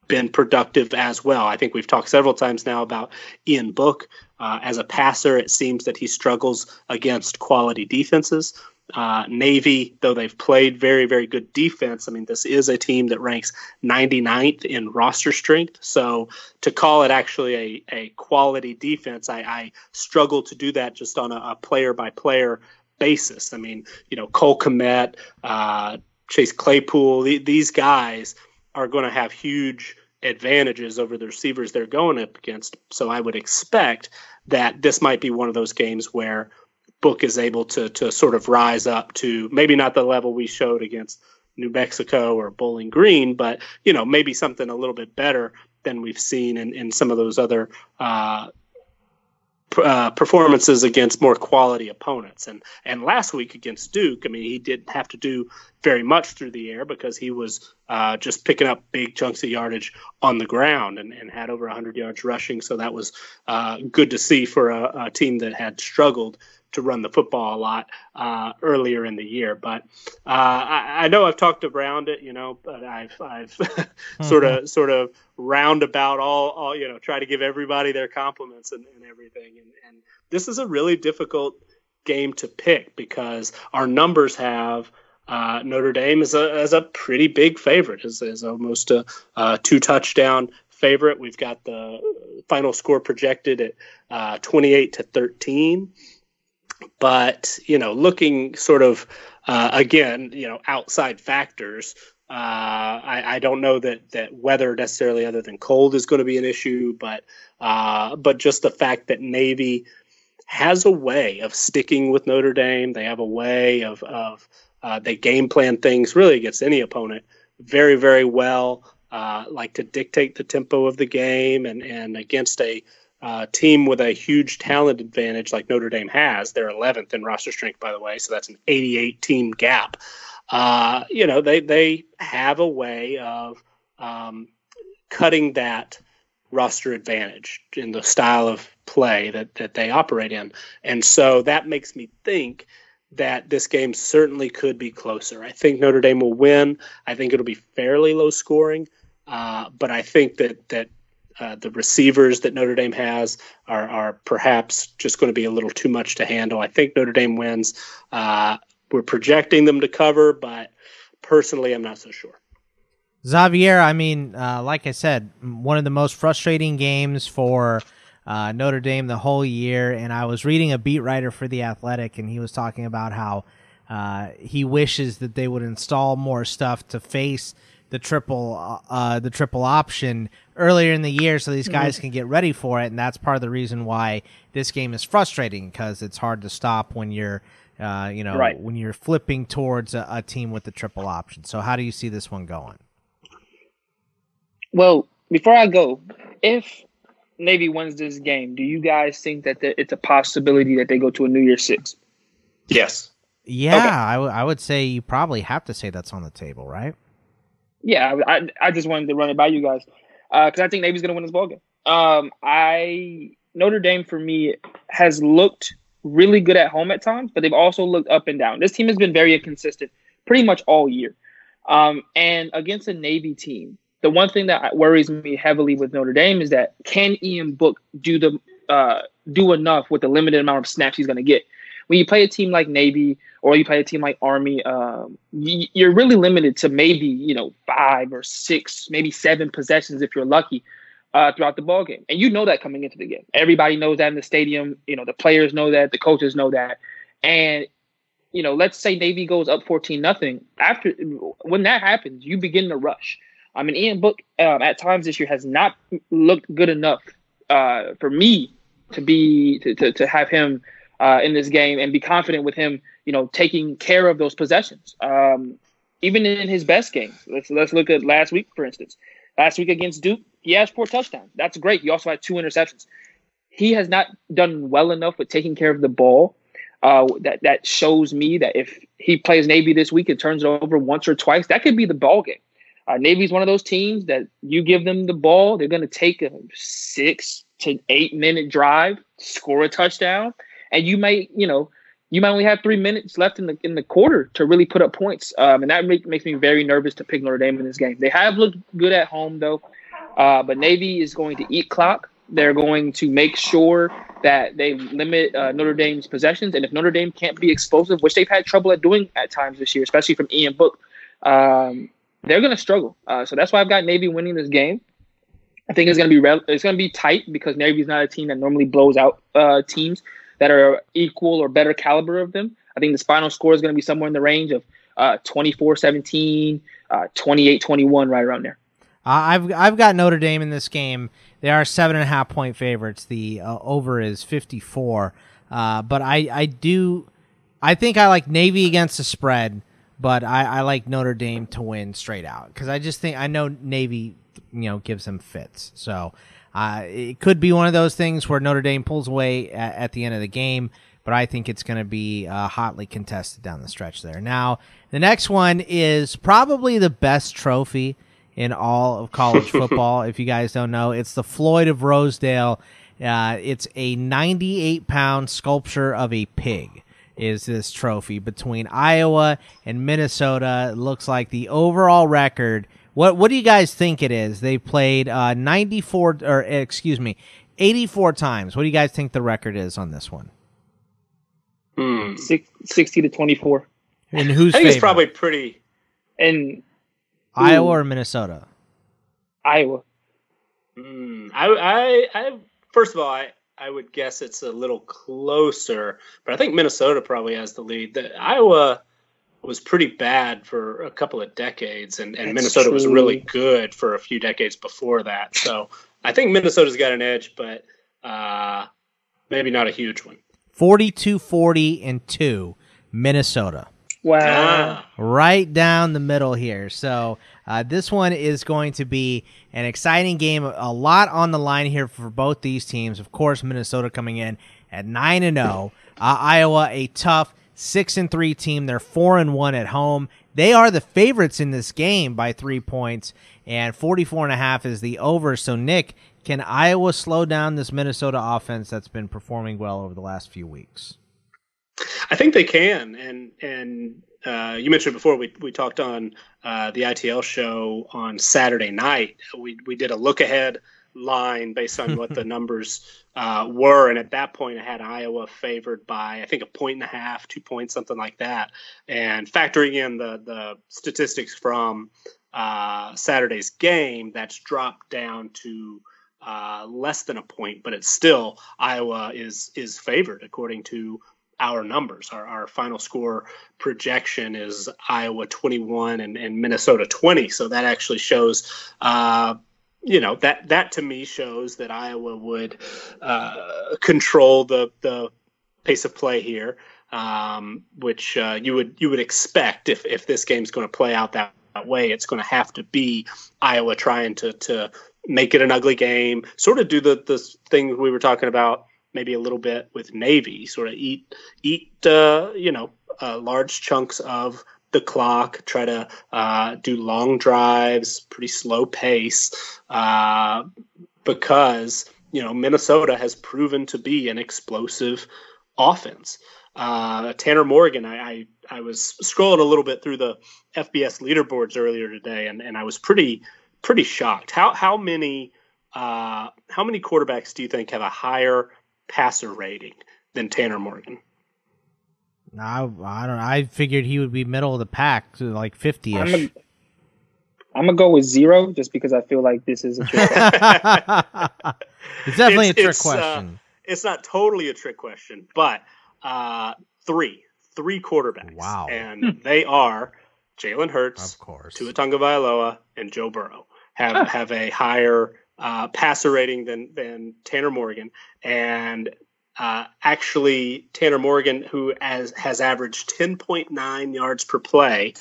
been productive as well. I think we've talked several times now about Ian Book. Uh, as a passer, it seems that he struggles against quality defenses. Uh, Navy, though they've played very, very good defense, I mean, this is a team that ranks ninety-ninth in roster strength. So to call it actually a, a quality defense, I, I struggle to do that just on a, a player-by-player basis. I mean, you know, Cole Kmet, uh, Chase Claypool, the, these guys are going to have huge advantages over the receivers they're going up against. So I would expect that this might be one of those games where Book is able to to sort of rise up to maybe not the level we showed against New Mexico or Bowling Green, but, you know, maybe something a little bit better than we've seen in, in some of those other uh, uh, performances against more quality opponents. And and last week against Duke, I mean, he didn't have to do very much through the air because he was uh, just picking up big chunks of yardage on the ground and, and had over one hundred yards rushing. So that was uh, good to see for a, a team that had struggled to run the football a lot uh, earlier in the year. But uh, I, I know I've talked around it, you know, but I've, I've mm-hmm. sort of sort of roundabout all, all, you know, try to give everybody their compliments and, and everything. And, and this is a really difficult game to pick because our numbers have uh, Notre Dame as a, as a pretty big favorite, is, is almost a, a two-touchdown favorite. We've got the final score projected at uh, twenty-eight to thirteen. But, you know, looking sort of, uh, again, you know, outside factors, uh, I, I don't know that that weather necessarily other than cold is going to be an issue. But uh, but just the fact that Navy has a way of sticking with Notre Dame. They have a way of, of uh, they game plan things really against any opponent very, very well, uh, like to dictate the tempo of the game and, and against a Uh, team with a huge talent advantage like Notre Dame has. They're eleventh in roster strength, by the way, so that's an eighty-eight team gap. Uh, you know, they they have a way of um, cutting that roster advantage in the style of play that, that they operate in. And so that makes me think that this game certainly could be closer. I think Notre Dame will win. I think it'll be fairly low scoring, uh, but I think that that Uh, the receivers that Notre Dame has are, are perhaps just going to be a little too much to handle. I think Notre Dame wins. Uh, we're projecting them to cover, but personally, I'm not so sure. Xavier, I mean, uh, like I said, one of the most frustrating games for uh, Notre Dame the whole year. And I was reading a beat writer for The Athletic, and he was talking about how uh, he wishes that they would install more stuff to face the triple uh, the triple option earlier in the year so these guys can get ready for it. And that's part of the reason why this game is frustrating, because it's hard to stop when you're uh, you know, right. when you're flipping towards a, a team with the triple option. So how do you see this one going? Well, before I go, if Navy wins this game, do you guys think that the, it's a possibility that they go to a New Year's Six? Yes. Yeah, okay. I, w- I would say you probably have to say that's on the table, right? Yeah, I I just wanted to run it by you guys because uh, I think Navy's going to win this ballgame. Um, I Notre Dame, for me, has looked really good at home at times, but they've also looked up and down. This team has been very inconsistent pretty much all year. Um, and against a Navy team, the one thing that worries me heavily with Notre Dame is that can Ian Book do the uh, do enough with the limited amount of snaps he's going to get? When you play a team like Navy or you play a team like Army, um, you're really limited to maybe, you know, five or six, maybe seven possessions if you're lucky uh, throughout the ballgame. And you know that coming into the game. Everybody knows that in the stadium. You know, the players know that. The coaches know that. And, you know, let's say Navy goes up fourteen nothing. After when that happens, you begin to rush. I mean, Ian Book um, at times this year has not looked good enough uh, for me to be to, to, to have him – Uh, in this game and be confident with him, you know, taking care of those possessions. Um, even in his best games, let's let's look at last week, for instance. Last week against Duke, He has four touchdowns. That's great. He also had two interceptions. He has not done well enough with taking care of the ball. Uh, that, that shows me that if he plays Navy this week and turns it over once or twice, that could be the ball game. Uh, Navy's one of those teams that you give them the ball, they're going to take a six to eight minute drive, score a touchdown, and you may, you know, you might only have three minutes left in the in the quarter to really put up points. Um, and that make, makes me very nervous to pick Notre Dame in this game. They have looked good at home though, uh, but Navy is going to eat clock. They're going to make sure that they limit uh, Notre Dame's possessions. And if Notre Dame can't be explosive, which they've had trouble at doing at times this year, especially from Ian Book, um, they're going to struggle. Uh, so that's why I've got Navy winning this game. I think it's going to be re- it's going to be tight because Navy's not a team that normally blows out uh, teams that are equal or better caliber of them. I think the final score is going to be somewhere in the range of uh, twenty-four seventeen, uh, twenty-eight twenty-one, right around there. Uh, I've I've got Notre Dame in this game. They are seven and a half point favorites. The uh, over is fifty-four. Uh, but I, I do I think I like Navy against the spread, but I, I like Notre Dame to win straight out because I just think I know Navy, you know, gives them fits. So uh, it could be one of those things where Notre Dame pulls away at, at the end of the game. But I think it's going to be uh, hotly contested down the stretch there. Now the next one is probably the best trophy in all of college football. If you guys don't know, it's the Floyd of Rosedale. Uh, it's a ninety-eight pound sculpture of a pig is this trophy between Iowa and Minnesota. It looks like the overall record. What, what do you guys think it is? They played uh, ninety-four or excuse me, eighty-four times. What do you guys think the record is on this one? Hmm. Six, sixty to twenty-four. And who's I think favorite? It's probably pretty. And, Iowa or Minnesota? Iowa. Mm, I, I, I, first of all, I, I would guess it's a little closer, but I think Minnesota probably has the lead. The, Iowa was pretty bad for a couple of decades, and, and Minnesota true. was really good for a few decades before that. So I think Minnesota's got an edge, but uh, maybe not a huge one. forty-two forty and two, Minnesota. Wow. Right down the middle here. So uh, this one is going to be an exciting game. A lot on the line here for both these teams. Of course, Minnesota coming in at nine and oh. Uh, Iowa, a tough six and three team. They're four and one at home. They are the favorites in this game by three points, and forty-four and a half is the over. So, Nick, can Iowa slow down this Minnesota offense that's been performing well over the last few weeks? I think they can, and and uh, you mentioned before we we talked on uh, the I T L show on Saturday night. We we did a look ahead line based on what the numbers uh, were, and at that point, I had Iowa favored by I think a point and a half, two points, something like that. And factoring in the the statistics from uh, Saturday's game, that's dropped down to uh, less than a point, but it's still Iowa is is favored according to our numbers. Our, our final score projection is Iowa twenty-one and, and Minnesota twenty. So that actually shows, uh, you know, that that to me shows that Iowa would uh, control the the pace of play here, um, which uh, you would you would expect if if this game's going to play out that way. It's going to have to be Iowa trying to to make it an ugly game, sort of do the the thing we were talking about. Maybe a little bit with Navy, sort of eat, eat, uh, you know, uh, large chunks of the clock. Try to uh, do long drives, pretty slow pace, uh, because you know Minnesota has proven to be an explosive offense. Uh, Tanner Morgan, I, I I was scrolling a little bit through the F B S leaderboards earlier today, and, and I was pretty pretty shocked. How how many uh, how many quarterbacks do you think have a higher passer rating than Tanner Morgan? I, I don't know. I figured he would be middle of the pack, so like fifty-ish. I'm gonna, I'm gonna go with zero, just because I feel like this is a trick question. It's definitely it's, a trick it's, question. Uh, it's not totally a trick question, but uh, three, three quarterbacks. Wow, and they are Jalen Hurts, of course, Tua Tagovailoa, and Joe Burrow have huh. have a higher Uh, passer rating than than Tanner Morgan, and uh, actually Tanner Morgan, who has, has averaged ten point nine yards per play,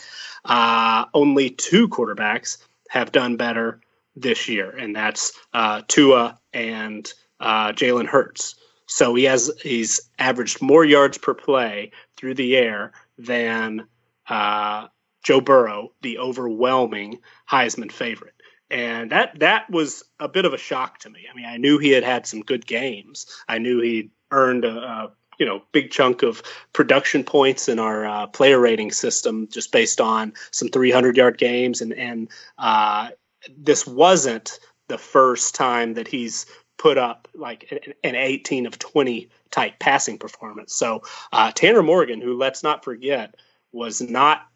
uh, only two quarterbacks have done better this year, and that's uh, Tua and uh, Jalen Hurts. So he has he's averaged more yards per play through the air than uh, Joe Burrow, the overwhelming Heisman favorite. And that that was a bit of a shock to me. I mean, I knew he had had some good games. I knew he'd earned a, a you know, big chunk of production points in our uh, player rating system just based on some three hundred yard games. And, and uh, this wasn't the first time that he's put up like an eighteen of twenty type passing performance. So uh, Tanner Morgan, who let's not forget, was not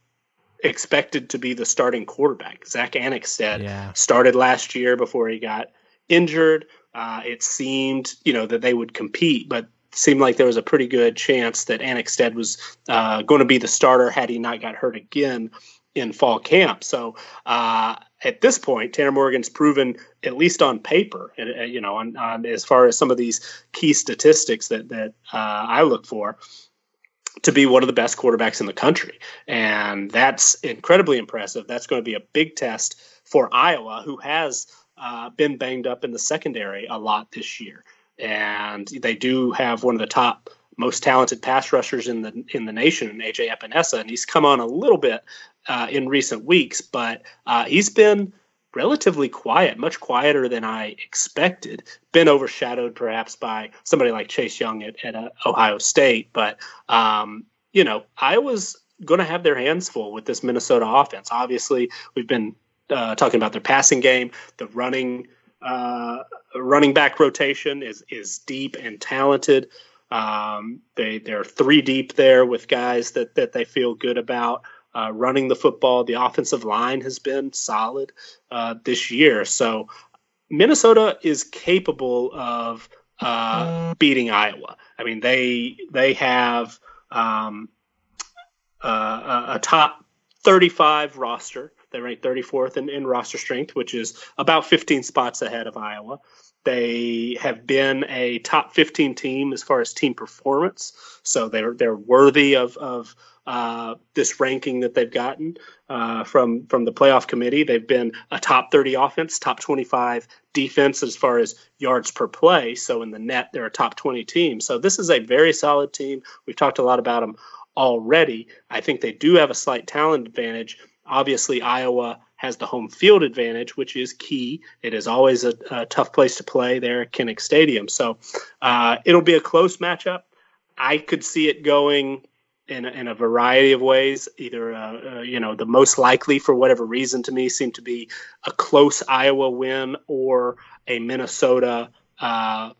expected to be the starting quarterback. Zach Anakstead yeah. started last year before he got injured. Uh, it seemed, you know, that they would compete, but seemed like there was a pretty good chance that Anakstead was uh, going to be the starter had he not got hurt again in fall camp. So uh, at this point, Tanner Morgan's proven, at least on paper, uh, you know, on, on as far as some of these key statistics that that uh, I look for, to be one of the best quarterbacks in the country. And that's incredibly impressive. That's going to be a big test for Iowa, who has uh, been banged up in the secondary a lot this year. And they do have one of the top, most talented pass rushers in the in the nation, A J Epinesa, and he's come on a little bit uh, in recent weeks, but uh, he's been relatively quiet, much quieter than I expected. Been overshadowed perhaps by somebody like Chase Young at, at uh, Ohio State, but um, you know, Iowa's going to have their hands full with this Minnesota offense. Obviously, we've been uh, talking about their passing game, the running. Uh, running back rotation is is deep and talented. Um, they they're three deep there with guys that that they feel good about uh, running the football. The offensive line has been solid uh, this year, so Minnesota is capable of uh, beating Iowa. I mean, they they have um, uh, a top thirty-five roster. They rank thirty-fourth in, in roster strength, which is about fifteen spots ahead of Iowa. They have been a top fifteen team as far as team performance, so they're they're worthy of of uh, this ranking that they've gotten uh, from from the playoff committee. They've been a top thirty offense, top twenty-five defense as far as yards per play. So in the net, they're a top twenty team. So this is a very solid team. We've talked a lot about them already. I think they do have a slight talent advantage. Obviously, Iowa has the home field advantage, which is key. It is always a, a tough place to play there at Kinnick Stadium. So uh, it'll be a close matchup. I could see it going in, in a variety of ways. Either, uh, uh, you know, the most likely, for whatever reason to me, seemed to be a close Iowa win or a Minnesota uh,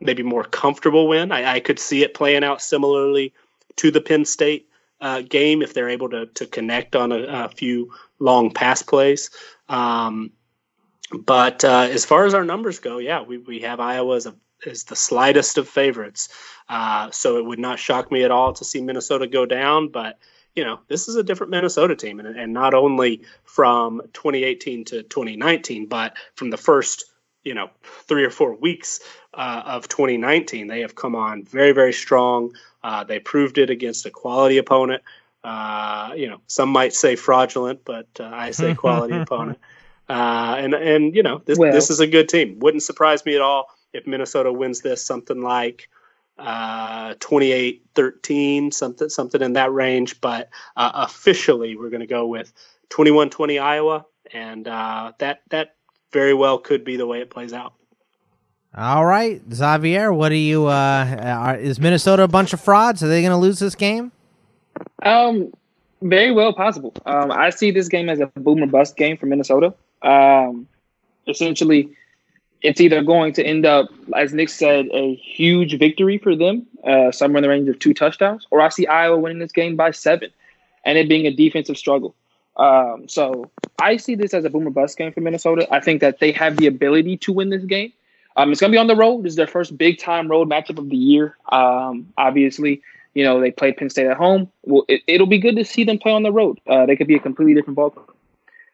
maybe more comfortable win. I, I could see it playing out similarly to the Penn State Uh, game if they're able to to connect on a, a few long pass plays. Um, but uh, as far as our numbers go, yeah, we, we have Iowa as, a, as the slightest of favorites. Uh, so it would not shock me at all to see Minnesota go down. But, you know, this is a different Minnesota team, and, and not only from twenty eighteen to twenty nineteen, but from the first, you know, three or four weeks uh, of twenty nineteen, they have come on very, very strong. Uh, they proved it against a quality opponent. Uh, you know, some might say fraudulent, but uh, I say quality opponent. Uh, and and you know, this well, this is a good team. Wouldn't surprise me at all if Minnesota wins this, something like uh, twenty-eight thirteen, something something in that range. But uh, officially, we're going to go with twenty-one twenty Iowa, and uh, that that very well could be the way it plays out. All right, Xavier, what do you, uh, are, is Minnesota a bunch of frauds? Are they going to lose this game? Um, very well possible. Um, I see this game as a boom or bust game for Minnesota. Um, essentially, it's either going to end up, as Nick said, a huge victory for them, uh, somewhere in the range of two touchdowns, or I see Iowa winning this game by seven and it being a defensive struggle. Um, so I see this as a boom or bust game for Minnesota. I think that they have the ability to win this game. Um, it's going to be on the road. This is their first big-time road matchup of the year. Um, obviously, you know, they play Penn State at home. Well, it, it'll be good to see them play on the road. Uh, they could be a completely different ballgame.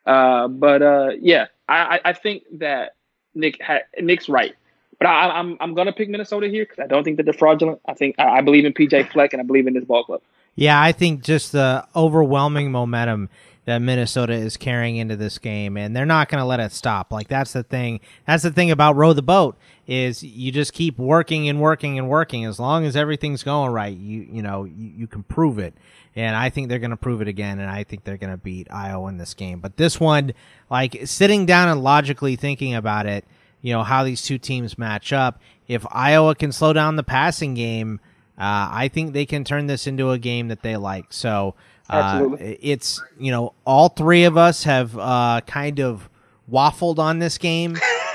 Uh, but, uh, yeah, I, I think that Nick ha- Nick's right. But I, I'm I'm going to pick Minnesota here because I don't think that they're fraudulent. I think I, I believe in P J Fleck, and I believe in this ball club. Yeah, I think just the overwhelming momentum that Minnesota is carrying into this game, and they're not going to let it stop. Like, that's the thing. That's the thing about row the boat, is you just keep working and working and working. As long as everything's going right, you you know, you, you can prove it. And I think they're going to prove it again, and I think they're going to beat Iowa in this game. But this one, like, sitting down and logically thinking about it, you know, how these two teams match up, if Iowa can slow down the passing game, uh, I think they can turn this into a game that they like. So uh, it's, you know, all three of us have uh, kind of waffled on this game,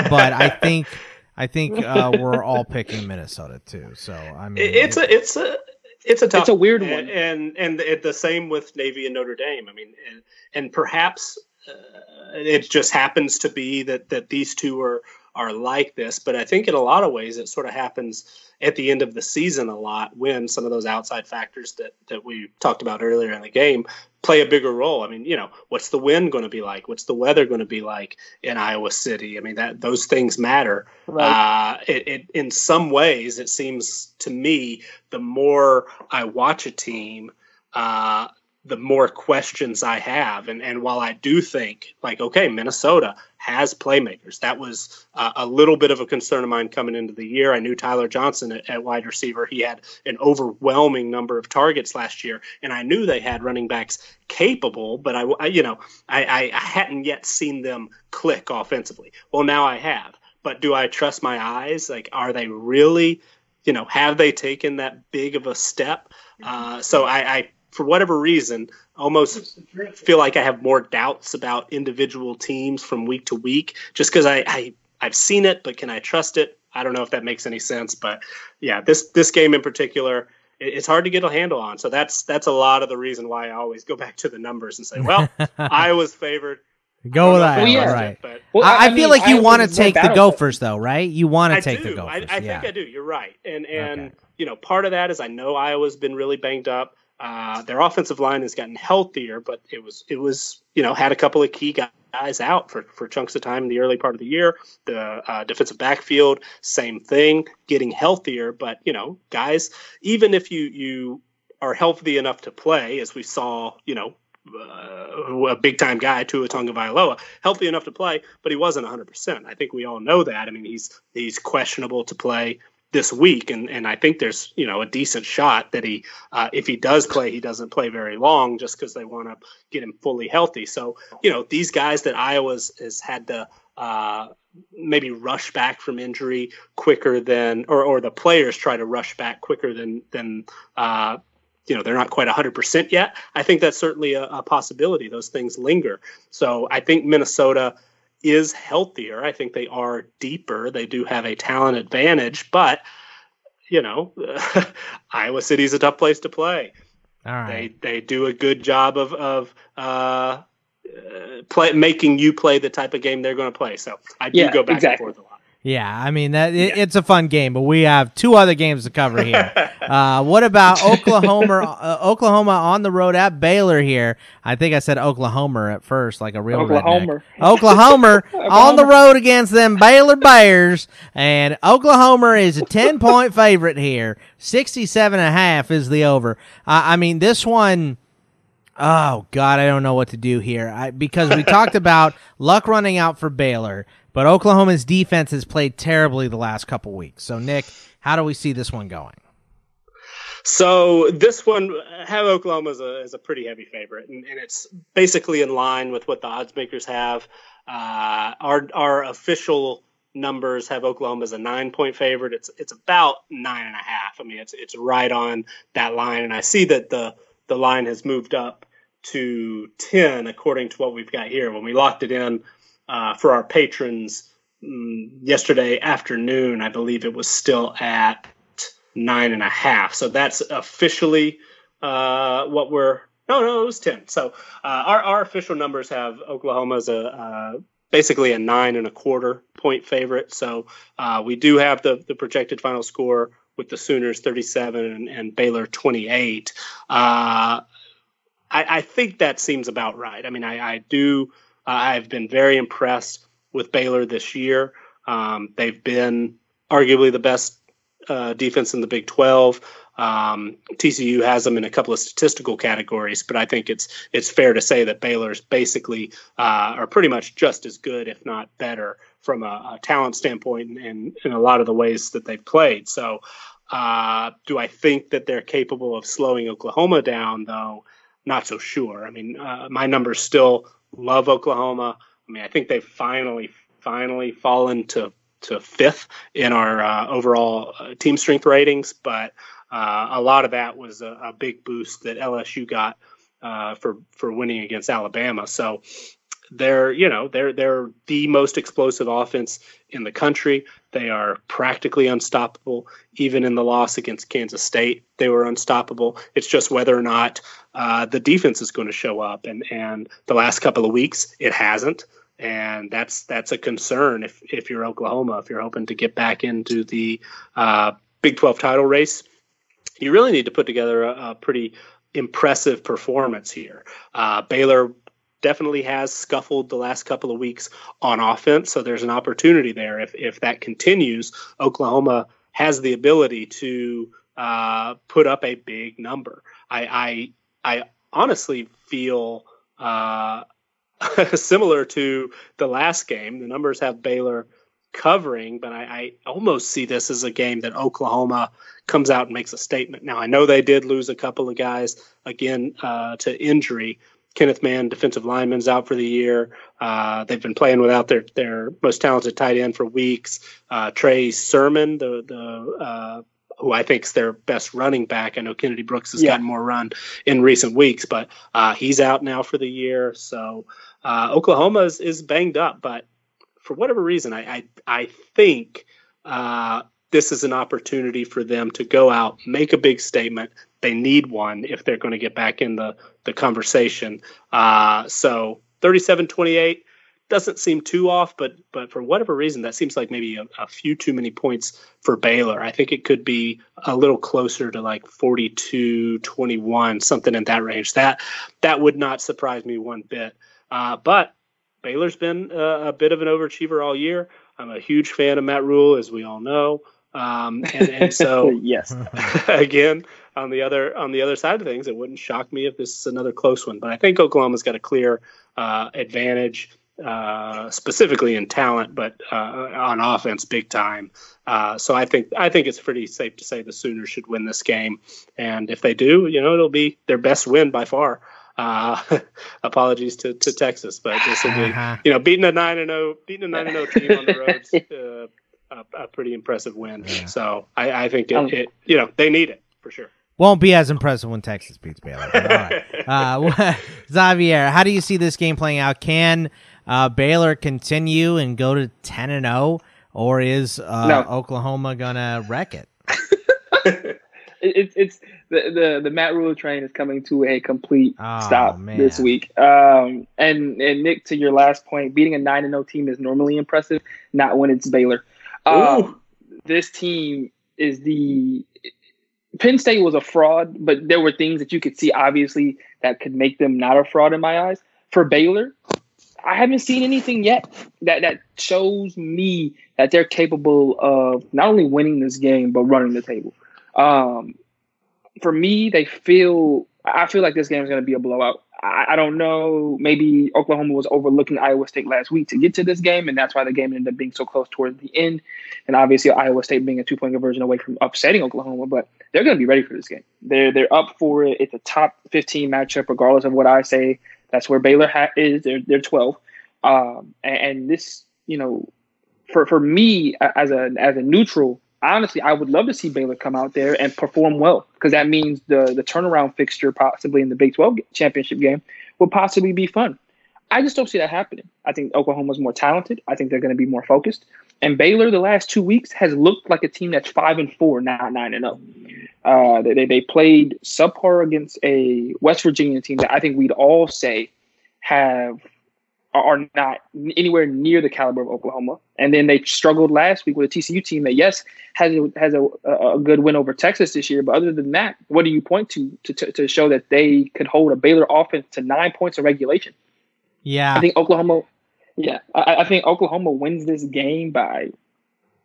but I think I think uh, we're all picking Minnesota too. So I mean, it's a it's a. It's a tough, it's a weird one, and and, and the, the same with Navy and Notre Dame. I mean, and, and perhaps uh, it just happens to be that that these two are are like this. But I think in a lot of ways, it sort of happens at the end of the season a lot when some of those outside factors that that we talked about earlier in the game play a bigger role. I mean, you know, what's the wind going to be like? What's the weather going to be like in Iowa City? I mean, that those things matter. Right. Uh, it, it, in some ways, it seems to me the more I watch a team, uh, the more questions I have. And, and while I do think, like, okay, Minnesota has playmakers. That was uh, a little bit of a concern of mine coming into the year. I knew Tyler Johnson at, at wide receiver. He had an overwhelming number of targets last year, and I knew they had running backs capable, but I, I you know, I, I hadn't yet seen them click offensively. Well, now I have, but do I trust my eyes? Like, are they really, you know, have they taken that big of a step? Uh, so I, I for whatever reason, almost feel like I have more doubts about individual teams from week to week just because I, I, I've seen it, but can I trust it? I don't know if that makes any sense, but yeah, this, this game in particular, it's hard to get a handle on. So that's, that's a lot of the reason why I always go back to the numbers and say, well, Iowa's favored. Go with Iowa, yeah, right? But, well, I, I mean, feel like you want to take the Gophers, though, right? You want to take do. the Gophers. I, I yeah. think I do. You're right. And, and okay. you know, part of that is I know Iowa's been really banged up. Uh, their offensive line has gotten healthier, but it was it was you know had a couple of key guys out for, for chunks of time in the early part of the year. The uh, defensive backfield, same thing, getting healthier, but you know guys, even if you you are healthy enough to play, as we saw, you know uh, a big time guy Tua Tagovailoa, healthy enough to play, but he wasn't one hundred percent. I think we all know that. I mean, he's he's questionable to play this week. And, and I think there's, you know, a decent shot that he, uh, if he does play, he doesn't play very long just because they want to get him fully healthy. So, you know, these guys that Iowa's has had to uh, maybe rush back from injury quicker than, or, or the players try to rush back quicker than, than uh, you know, they're not quite one hundred percent yet. I think that's certainly a, a possibility. Those things linger. So I think Minnesota is healthier. I think they are deeper. They do have a talent advantage, but you know, Iowa City is a tough place to play. All right. They they do a good job of of uh, play making you play the type of game they're going to play. So I do yeah, go back exactly. and forth a lot. Yeah, I mean that it, yeah. it's a fun game, but we have two other games to cover here. uh, what about Oklahoma? uh, Oklahoma on the road at Baylor here. I think I said Oklahoma at first, like a real Oklahoma. redneck. Oklahoma on the road against them Baylor Bears, and Oklahoma is a ten-point favorite here. sixty-seven and a half is the over. Uh, I mean, this one, oh, God, I don't know what to do here I, because we talked about luck running out for Baylor, but Oklahoma's defense has played terribly the last couple weeks. So, Nick, how do we see this one going? So this one, have Oklahoma as a, as a pretty heavy favorite, and, and it's basically in line with what the odds makers have. Uh, our our official numbers have Oklahoma as a nine-point favorite. It's it's about nine and a half. I mean, it's it's right on that line, and I see that the the line has moved up to ten according to what we've got here. When we locked it in uh, for our patrons um, yesterday afternoon, I believe it was still at nine and a half. So that's officially uh, what we're no, no, it was ten. So uh, our, our official numbers have Oklahoma as a uh, basically a nine and a quarter point favorite. So uh, we do have the, the projected final score with the Sooners thirty-seven and, and Baylor twenty-eight. Uh, I, I think that seems about right. I mean, I, I do. Uh, I've been very impressed with Baylor this year. Um, they've been arguably the best uh, defense in the Big twelve. Um, T C U has them in a couple of statistical categories, but I think it's it's fair to say that Baylor's basically uh, are pretty much just as good, if not better, from a, a talent standpoint and in a lot of the ways that they've played. So uh, do I think that they're capable of slowing Oklahoma down, though? Not so sure. I mean, uh, my numbers still love Oklahoma. I mean, I think they've finally, finally fallen to, to fifth in our uh, overall uh, team strength ratings, but Uh, a lot of that was a, a big boost that L S U got uh, for for winning against Alabama. So they're, you know, they're they're the most explosive offense in the country. They are practically unstoppable. Even in the loss against Kansas State, they were unstoppable. It's just whether or not uh, the defense is going to show up, and and the last couple of weeks it hasn't, and that's that's a concern if if you're Oklahoma, if you're hoping to get back into the uh, Big twelve title race. You really need to put together a, a pretty impressive performance here. Uh, Baylor definitely has scuffled the last couple of weeks on offense, so there's an opportunity there. If if that continues, Oklahoma has the ability to uh, put up a big number. I I, I honestly feel uh, similar to the last game. The numbers have Baylor covering, but I, I almost see this as a game that Oklahoma comes out and makes a statement. Now, I know they did lose a couple of guys again uh, to injury. Kenneth Mann, defensive lineman's out for the year. Uh, they've been playing without their, their most talented tight end for weeks. Uh, Trey Sermon, the the uh, who I think is their best running back. I know Kennedy Brooks has yeah. gotten more run in recent weeks, but uh, he's out now for the year. So uh, Oklahoma is, is banged up, but for whatever reason, I I, I think uh, this is an opportunity for them to go out, make a big statement. They need one if they're going to get back in the, the conversation. Uh, so thirty-seven twenty-eight doesn't seem too off, but but for whatever reason, that seems like maybe a, a few too many points for Baylor. I think it could be a little closer to like forty-two twenty-one, something in that range. That, that would not surprise me one bit. Uh, but Baylor's been uh, a bit of an overachiever all year. I'm a huge fan of Matt Rhule, as we all know. Um, and, and so, yes, again, on the other on the other side of things, it wouldn't shock me if this is another close one. But I think Oklahoma's got a clear uh, advantage, uh, specifically in talent, but uh, on offense, big time. Uh, so I think I think it's pretty safe to say the Sooners should win this game. And if they do, you know, it'll be their best win by far. Uh, apologies to, to Texas, but this will be, you know, beating a nine and zero, beating a nine and zero team on the road's uh, a, a pretty impressive win. Yeah. So I, I think it, um, it, you know, they need it for sure. Won't be as impressive when Texas beats Baylor. All right. uh, Xavier, how do you see this game playing out? Can uh, Baylor continue and go to ten and zero, or is uh, no. Oklahoma gonna wreck it? It's it's the, the the Matt Rhule train is coming to a complete oh, stop man. this week. Um, and and Nick, to your last point, beating a nine and zero team is normally impressive, not when it's Baylor. Um, this team is the Penn State was a fraud, but there were things that you could see obviously that could make them not a fraud in my eyes. For Baylor, I haven't seen anything yet that, that shows me that they're capable of not only winning this game but running the table. Um, for me, they feel I feel like this game is going to be a blowout. I, I don't know. Maybe Oklahoma was overlooking Iowa State last week to get to this game, and that's why the game ended up being so close towards the end. And obviously, Iowa State being a two-point conversion away from upsetting Oklahoma, but they're going to be ready for this game. They're they're up for it. It's a top fifteen matchup, regardless of what I say. That's where Baylor ha- is. They're they're twelve, um, and, and this you know, for for me as a as a neutral. Honestly, I would love to see Baylor come out there and perform well because that means the the turnaround fixture possibly in the Big twelve championship game will possibly be fun. I just don't see that happening. I think Oklahoma's more talented. I think they're going to be more focused. And Baylor the last two weeks has looked like a team that's five and four, not nine and oh. Uh, they, they played subpar against a West Virginia team that I think we'd all say have – are not anywhere near the caliber of Oklahoma. And then they struggled last week with a T C U team that, yes, has a, has a, a good win over Texas this year. But other than that, what do you point to to, to show that they could hold a Baylor offense to nine points of regulation? Yeah. I think Oklahoma – yeah. I, I think Oklahoma wins this game by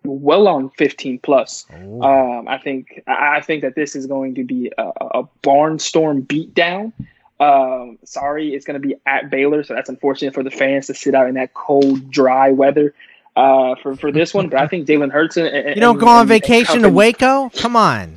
well on fifteen plus. Oh. Um, I think I think that this is going to be a, a barnstorm beatdown. Um, sorry, it's going to be at Baylor, so that's unfortunate for the fans to sit out in that cold, dry weather uh, for for this one. But I think Jalen Hurts. And, and, you don't go on and, vacation and to Waco? Come on.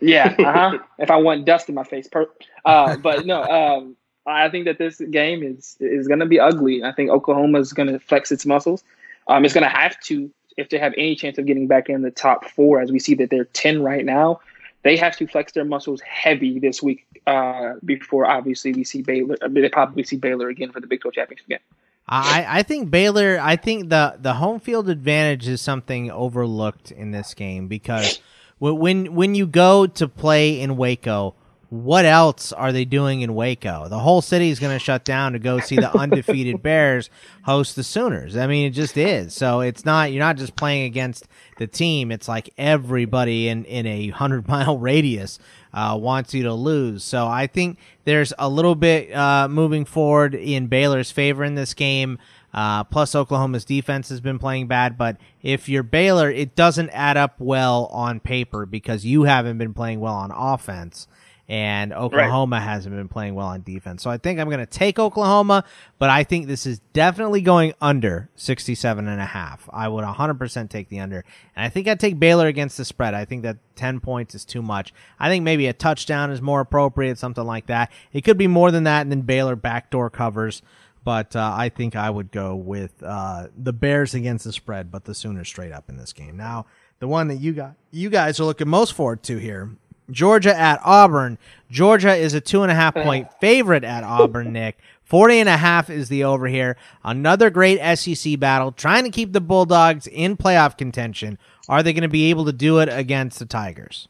Yeah. Uh-huh. If I want dust in my face, per- uh, but no. Um, I think that this game is is going to be ugly. I think Oklahoma is going to flex its muscles. Um, it's going to have to if they have any chance of getting back in the top four, as we see that they're ten right now. They have to flex their muscles heavy this week uh, before, obviously, we see Baylor. I mean, they probably see Baylor again for the Big twelve championship game. I, I think Baylor. I think the the home field advantage is something overlooked in this game because when when you go to play in Waco. What else are they doing in Waco? The whole city is going to shut down to go see the undefeated Bears host the Sooners. I mean, it just is. So it's not, you're not just playing against the team. It's like everybody in, in a hundred mile radius uh, wants you to lose. So I think there's a little bit uh, moving forward in Baylor's favor in this game. Uh, plus Oklahoma's defense has been playing bad, but if you're Baylor, it doesn't add up well on paper because you haven't been playing well on offense. And Oklahoma right. hasn't been playing well on defense. So I think I'm going to take Oklahoma, but I think this is definitely going under sixty-seven and a half. I would one hundred percent take the under. And I think I'd take Baylor against the spread. I think that ten points is too much. I think maybe a touchdown is more appropriate, something like that. It could be more than that, and then Baylor backdoor covers. But uh, I think I would go with uh, the Bears against the spread, but the Sooners straight up in this game. Now, the one that you got, you guys are looking most forward to here. Georgia at Auburn. Georgia is a two and a half point favorite at Auburn, Nick. forty and a half is the over here. Another great S E C battle, trying to keep the Bulldogs in playoff contention. Are they going to be able to do it against the Tigers?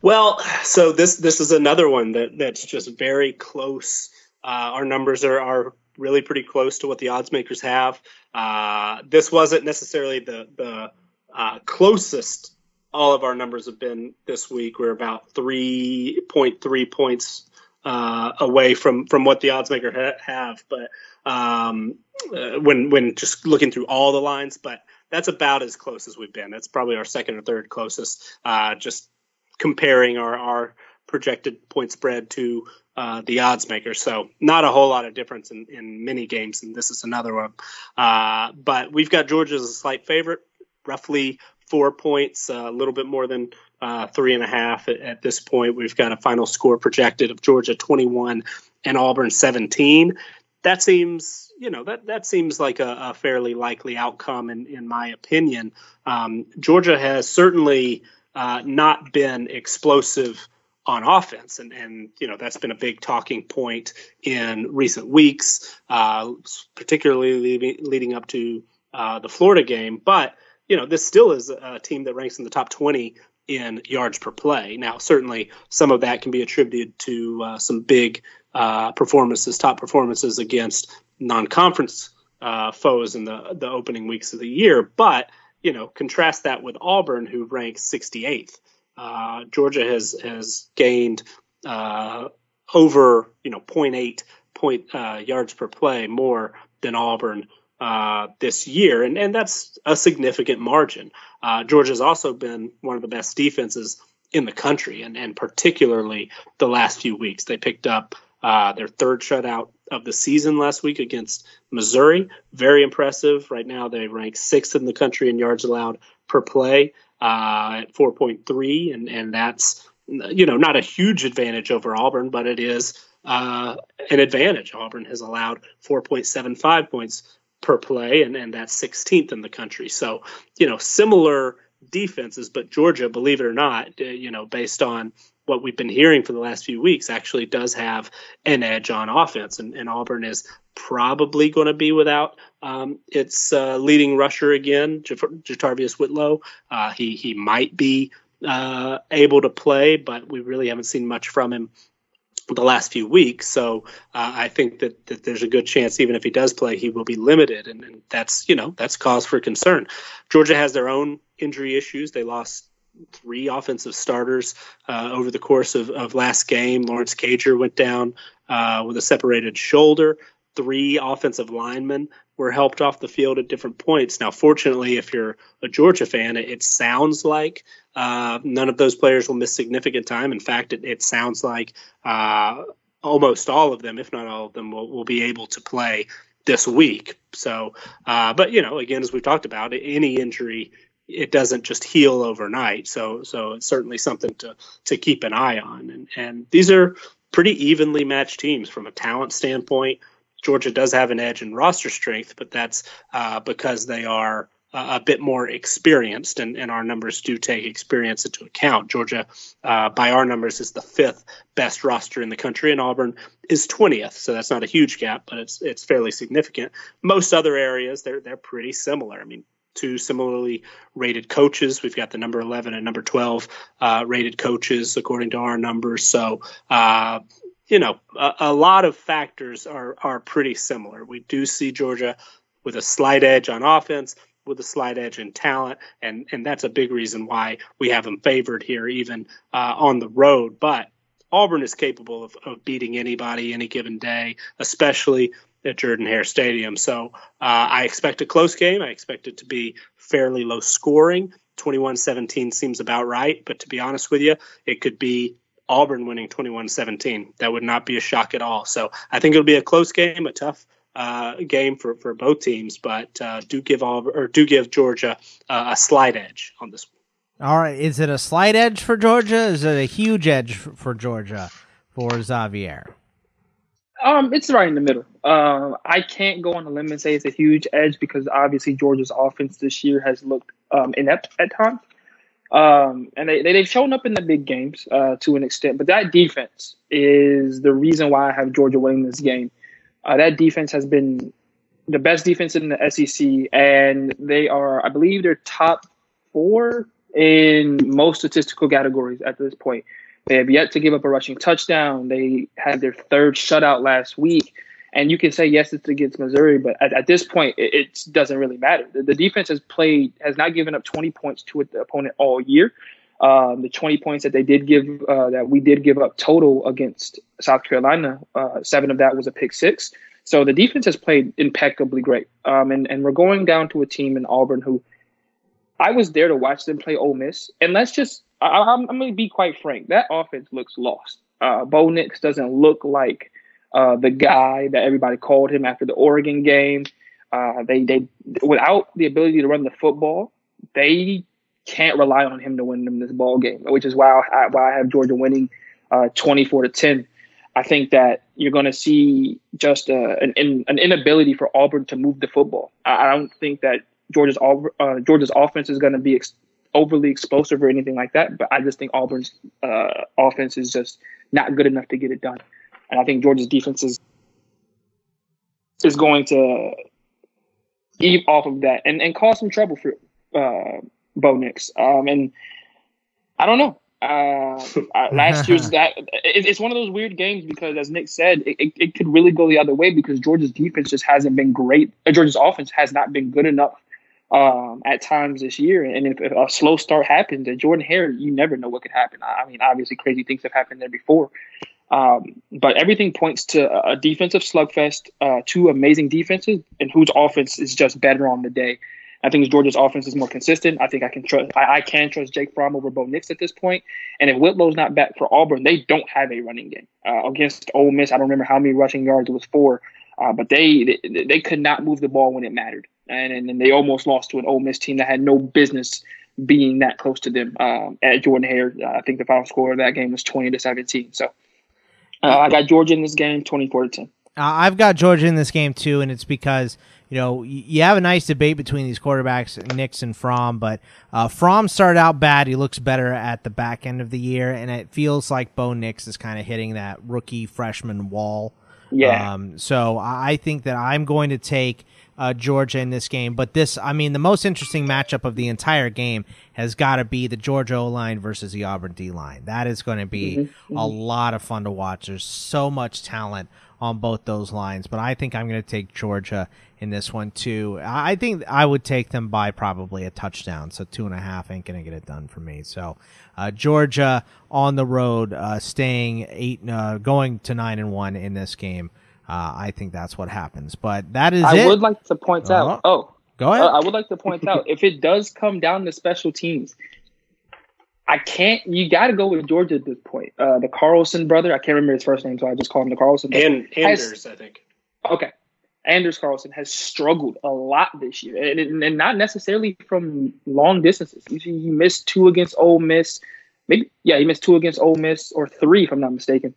Well, so this this is another one that, that's just very close. Uh, our numbers are, are really pretty close to what the odds makers have. Uh, this wasn't necessarily the, the uh, closest. All of our numbers have been this week. We're about three point three points uh, away from, from what the odds maker ha- have. But um, uh, when when just looking through all the lines, but that's about as close as we've been. That's probably our second or third closest. Uh, just comparing our, our projected point spread to uh, the odds maker. So not a whole lot of difference in, in many games. And this is another one. Uh, but we've got Georgia as a slight favorite, roughly Four points, a uh, little bit more than uh, three and a half at, at this point. We've got a final score projected of Georgia twenty-one and Auburn seventeen. That seems, you know, that that seems like a, a fairly likely outcome, in, in my opinion. Um, Georgia has certainly uh, not been explosive on offense, and, and you know that's been a big talking point in recent weeks, uh, particularly leading, leading up to uh, the Florida game, but. You know, this still is a team that ranks in the top twenty in yards per play. Now, certainly some of that can be attributed to uh, some big uh, performances, top performances against non-conference uh, foes in the, the opening weeks of the year. But, you know, contrast that with Auburn, who ranks sixty-eighth. Uh, Georgia has has gained uh, over, you know, zero point eight point, uh, yards per play more than Auburn Uh, this year, and, and that's a significant margin. Uh, Georgia's also been one of the best defenses in the country, and, and particularly the last few weeks. They picked up uh, their third shutout of the season last week against Missouri. Very impressive. Right now they rank sixth in the country in yards allowed per play uh, at four point three, and, and that's you know not a huge advantage over Auburn, but it is uh, an advantage. Auburn has allowed four point seven five points per play, and, and that's sixteenth in the country. So, you know, similar defenses, but Georgia, believe it or not, uh, you know, based on what we've been hearing for the last few weeks, actually does have an edge on offense. And, and Auburn is probably going to be without um, its uh, leading rusher again, Jatarvius Whitlow. Uh, he, he might be uh, able to play, but we really haven't seen much from him the last few weeks. So uh, I think that, that there's a good chance, even if he does play, he will be limited. And, and that's, you know, that's cause for concern. Georgia has their own injury issues. They lost three offensive starters uh, over the course of, of last game. Lawrence Cager went down uh, with a separated shoulder. Three offensive linemen were helped off the field at different points. Now, fortunately, if you're a Georgia fan, it, it sounds like uh, none of those players will miss significant time. In fact, it, it sounds like uh, almost all of them, if not all of them, will, will be able to play this week. So, uh, but, you know, again, as we've talked about, any injury, it doesn't just heal overnight. So, so it's certainly something to to keep an eye on. And, and these are pretty evenly matched teams from a talent standpoint. Georgia does have an edge in roster strength, but that's uh, because they are uh, a bit more experienced, and, and our numbers do take experience into account. Georgia, uh, by our numbers, is the fifth best roster in the country, and Auburn is twentieth. So that's not a huge gap, but it's it's fairly significant. Most other areas, they're they're pretty similar. I mean, two similarly rated coaches. We've got the number eleven and number twelve uh, rated coaches according to our numbers. So, uh, you know, a, a lot of factors are are pretty similar. We do see Georgia with a slight edge on offense, with a slight edge in talent, and and that's a big reason why we have them favored here, even uh, on the road. But Auburn is capable of, of beating anybody any given day, especially at Jordan-Hare Stadium. So uh, I expect a close game. I expect it to be fairly low scoring. twenty-one seventeen seems about right, but to be honest with you, it could be Auburn winning twenty-one seventeen. That would not be a shock at all. So I think it'll be a close game, a tough uh, game for, for both teams, but uh, do give Auburn, or do give Georgia uh, a slight edge on this one. All right. Is it a slight edge for Georgia? Is it a huge edge for Georgia for Xavier? Um, it's right in the middle. Uh, I can't go on a limb and say it's a huge edge because obviously Georgia's offense this year has looked um, inept at times. Um, and they, they've shown up in the big games uh, to an extent, but that defense is the reason why I have Georgia winning this game. Uh, that defense has been the best defense in the S E C, and they are, I believe, they're top four in most statistical categories at this point. They have yet to give up a rushing touchdown. They had their third shutout last week. And you can say, yes, it's against Missouri, but at, at this point, it, it doesn't really matter. The, the defense has played, has not given up twenty points to the opponent all year. Um, the twenty points that they did give, uh, that we did give up total against South Carolina, uh, seven of that was a pick six. So the defense has played impeccably great. Um, and, and we're going down to a team in Auburn who, I was there to watch them play Ole Miss. And let's just, I, I'm, I'm going to be quite frank, that offense looks lost. Uh, Bo Nix doesn't look like Uh, the guy that everybody called him after the Oregon game. Uh, they they without the ability to run the football, they can't rely on him to win them this ball game, which is why I, why I have Georgia winning uh, twenty-four to ten. I think that you're going to see just uh, an an inability for Auburn to move the football. I, I don't think that Georgia's uh, Georgia's offense is going to be ex- overly explosive or anything like that, but I just think Auburn's uh, offense is just not good enough to get it done. And I think Georgia's defense is, is going to eat off of that and, and cause some trouble for uh, Bo Nix. Um, and I don't know. Uh, last year's that it, it's one of those weird games because, as Nick said, it, it, it could really go the other way because Georgia's defense just hasn't been great. Georgia's offense has not been good enough um, at times this year. And if, if a slow start happens at Jordan-Hare, you never know what could happen. I mean, obviously, crazy things have happened there before. Um, but everything points to a defensive slugfest, uh, two amazing defenses, and whose offense is just better on the day. I think Georgia's offense is more consistent. I think I can trust. I, I can trust Jake Fromm over Bo Nix at this point. And if Whitlow's not back for Auburn, they don't have a running game uh, against Ole Miss. I don't remember how many rushing yards it was for, uh, but they, they they could not move the ball when it mattered, and and, and they almost lost to an Ole Miss team that had no business being that close to them um, at Jordan-Hare. I think the final score of that game was twenty to seventeen. So. Uh, I got Georgia in this game, twenty-four to ten. I've got Georgia in this game, too, and it's because, you know, you have a nice debate between these quarterbacks, Nix and Fromm, but uh, Fromm started out bad. He looks better at the back end of the year, and it feels like Bo Nix is kind of hitting that rookie freshman wall. Yeah. Um, so I think that I'm going to take uh, Georgia in this game, but this, I mean, the most interesting matchup of the entire game has got to be the Georgia O-line versus the Auburn D-line. That is going to be mm-hmm. a lot of fun to watch. There's so much talent on both those lines, but I think I'm going to take Georgia in this one too. I think I would take them by probably a touchdown, so two and a half ain't going to get it done for me. So uh, Georgia on the road, uh, staying eight, uh, going to nine and one in this game. Uh, I think that's what happens. But that is I it. I would like to point uh, out. Oh, go ahead. Uh, I would like to point out, if it does come down to special teams, I can't. You got to go with Georgia at this point. Uh, the Carlson brother, I can't remember his first name, so I just call him the Carlson. And Anders, has, I think. Okay, Anders Carlson has struggled a lot this year, and, and not necessarily from long distances. He missed two against Ole Miss. Maybe yeah, he missed two against Ole Miss, or three, if I'm not mistaken.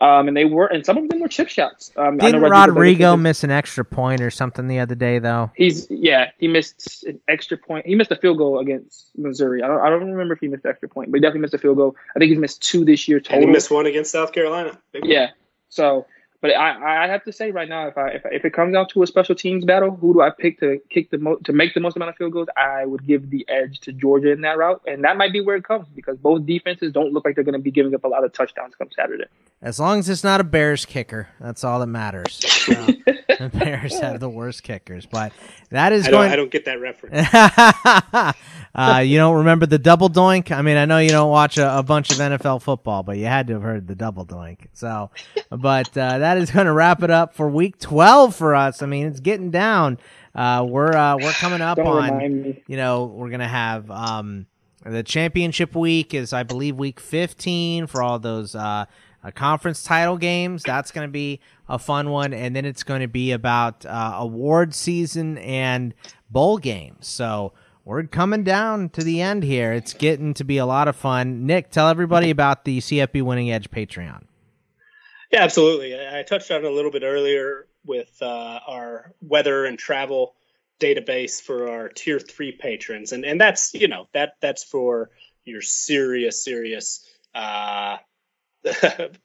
Um, and they were, and some of them were chip shots. Um, Didn't I know Rodrigo miss an extra point or something the other day, though? He's yeah, he missed an extra point. He missed a field goal against Missouri. I don't, I don't remember if he missed an extra point, but he definitely missed a field goal. I think he's missed two this year total. And he missed one against South Carolina. Maybe. Yeah. So, but I, I have to say right now, if I, if if it comes down to a special teams battle, who do I pick to kick the mo- to make the most amount of field goals? I would give the edge to Georgia in that route, and that might be where it comes, because both defenses don't look like they're going to be giving up a lot of touchdowns come Saturday. As long as it's not a Bears kicker, that's all that matters. So, the Bears have the worst kickers, but that is I going. Don't, I don't get that reference. uh, you don't remember the double doink? I mean, I know you don't watch a, a bunch of N F L football, but you had to have heard the double doink. So, but uh, that is going to wrap it up for Week twelve for us. I mean, it's getting down. Uh, we're uh, we're coming up don't on. You know, we're gonna have. Um, the championship week is, I believe, week fifteen for all those. Uh, Uh, conference title games. That's going to be a fun one, and then it's going to be about uh, award season and bowl games. So we're coming down to the end here. It's getting to be a lot of fun. Nick, tell everybody about the C F B Winning Edge Patreon. Yeah, absolutely. I, I touched on it a little bit earlier with uh, our weather and travel database for our tier three patrons, and and that's you know that that's for your serious serious. Uh,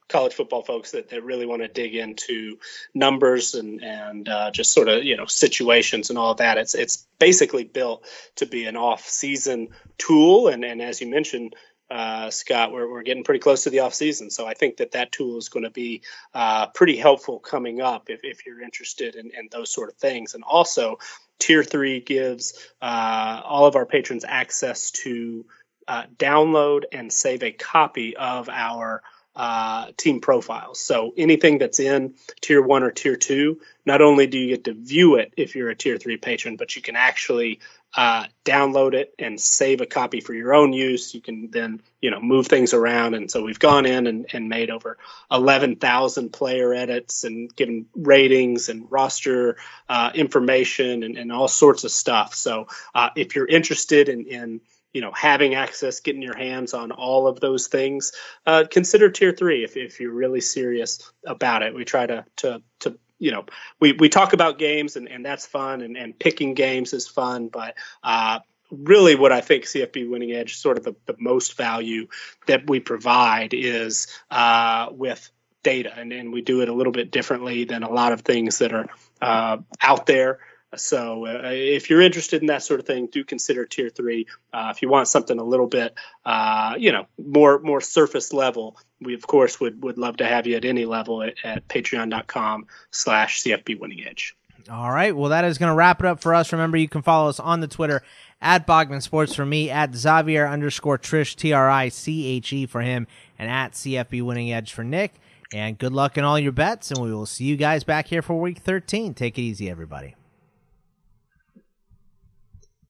college football folks that, that really want to dig into numbers and and uh, just sort of you know situations and all of that. It's it's basically built to be an off-season tool, and and as you mentioned, uh, Scott, we're we're getting pretty close to the off-season, so I think that that tool is going to be uh, pretty helpful coming up if if you're interested in, in those sort of things. And also, Tier Three gives uh, all of our patrons access to uh, download and save a copy of our uh team profiles. So anything that's in tier one or tier two, not only do you get to view it if you're a tier three patron, but you can actually uh download it and save a copy for your own use. You can then you know move things around, and so we've gone in and, and made over eleven thousand player edits and given ratings and roster uh information and, and all sorts of stuff. So uh if you're interested in in you know, having access, getting your hands on all of those things, uh, consider tier three if, if you're really serious about it. We try to, to, to you know, we, we talk about games and, and that's fun, and, and picking games is fun. But uh, really what I think C F B Winning Edge, sort of the, the most value that we provide is uh, with data. And, and we do it a little bit differently than a lot of things that are uh, out there. So uh, if you're interested in that sort of thing, do consider tier three. Uh, if you want something a little bit, uh, you know, more more surface level, we, of course, would, would love to have you at any level at, at patreon.com slash CFB Winning Edge. All right. Well, that is going to wrap it up for us. Remember, you can follow us on the Twitter at Bogman Sports for me, at Xavier underscore Trish, T R I C H E for him, and at C F B Winning Edge for Nick. And good luck in all your bets, and we will see you guys back here for week thirteen. Take it easy, everybody.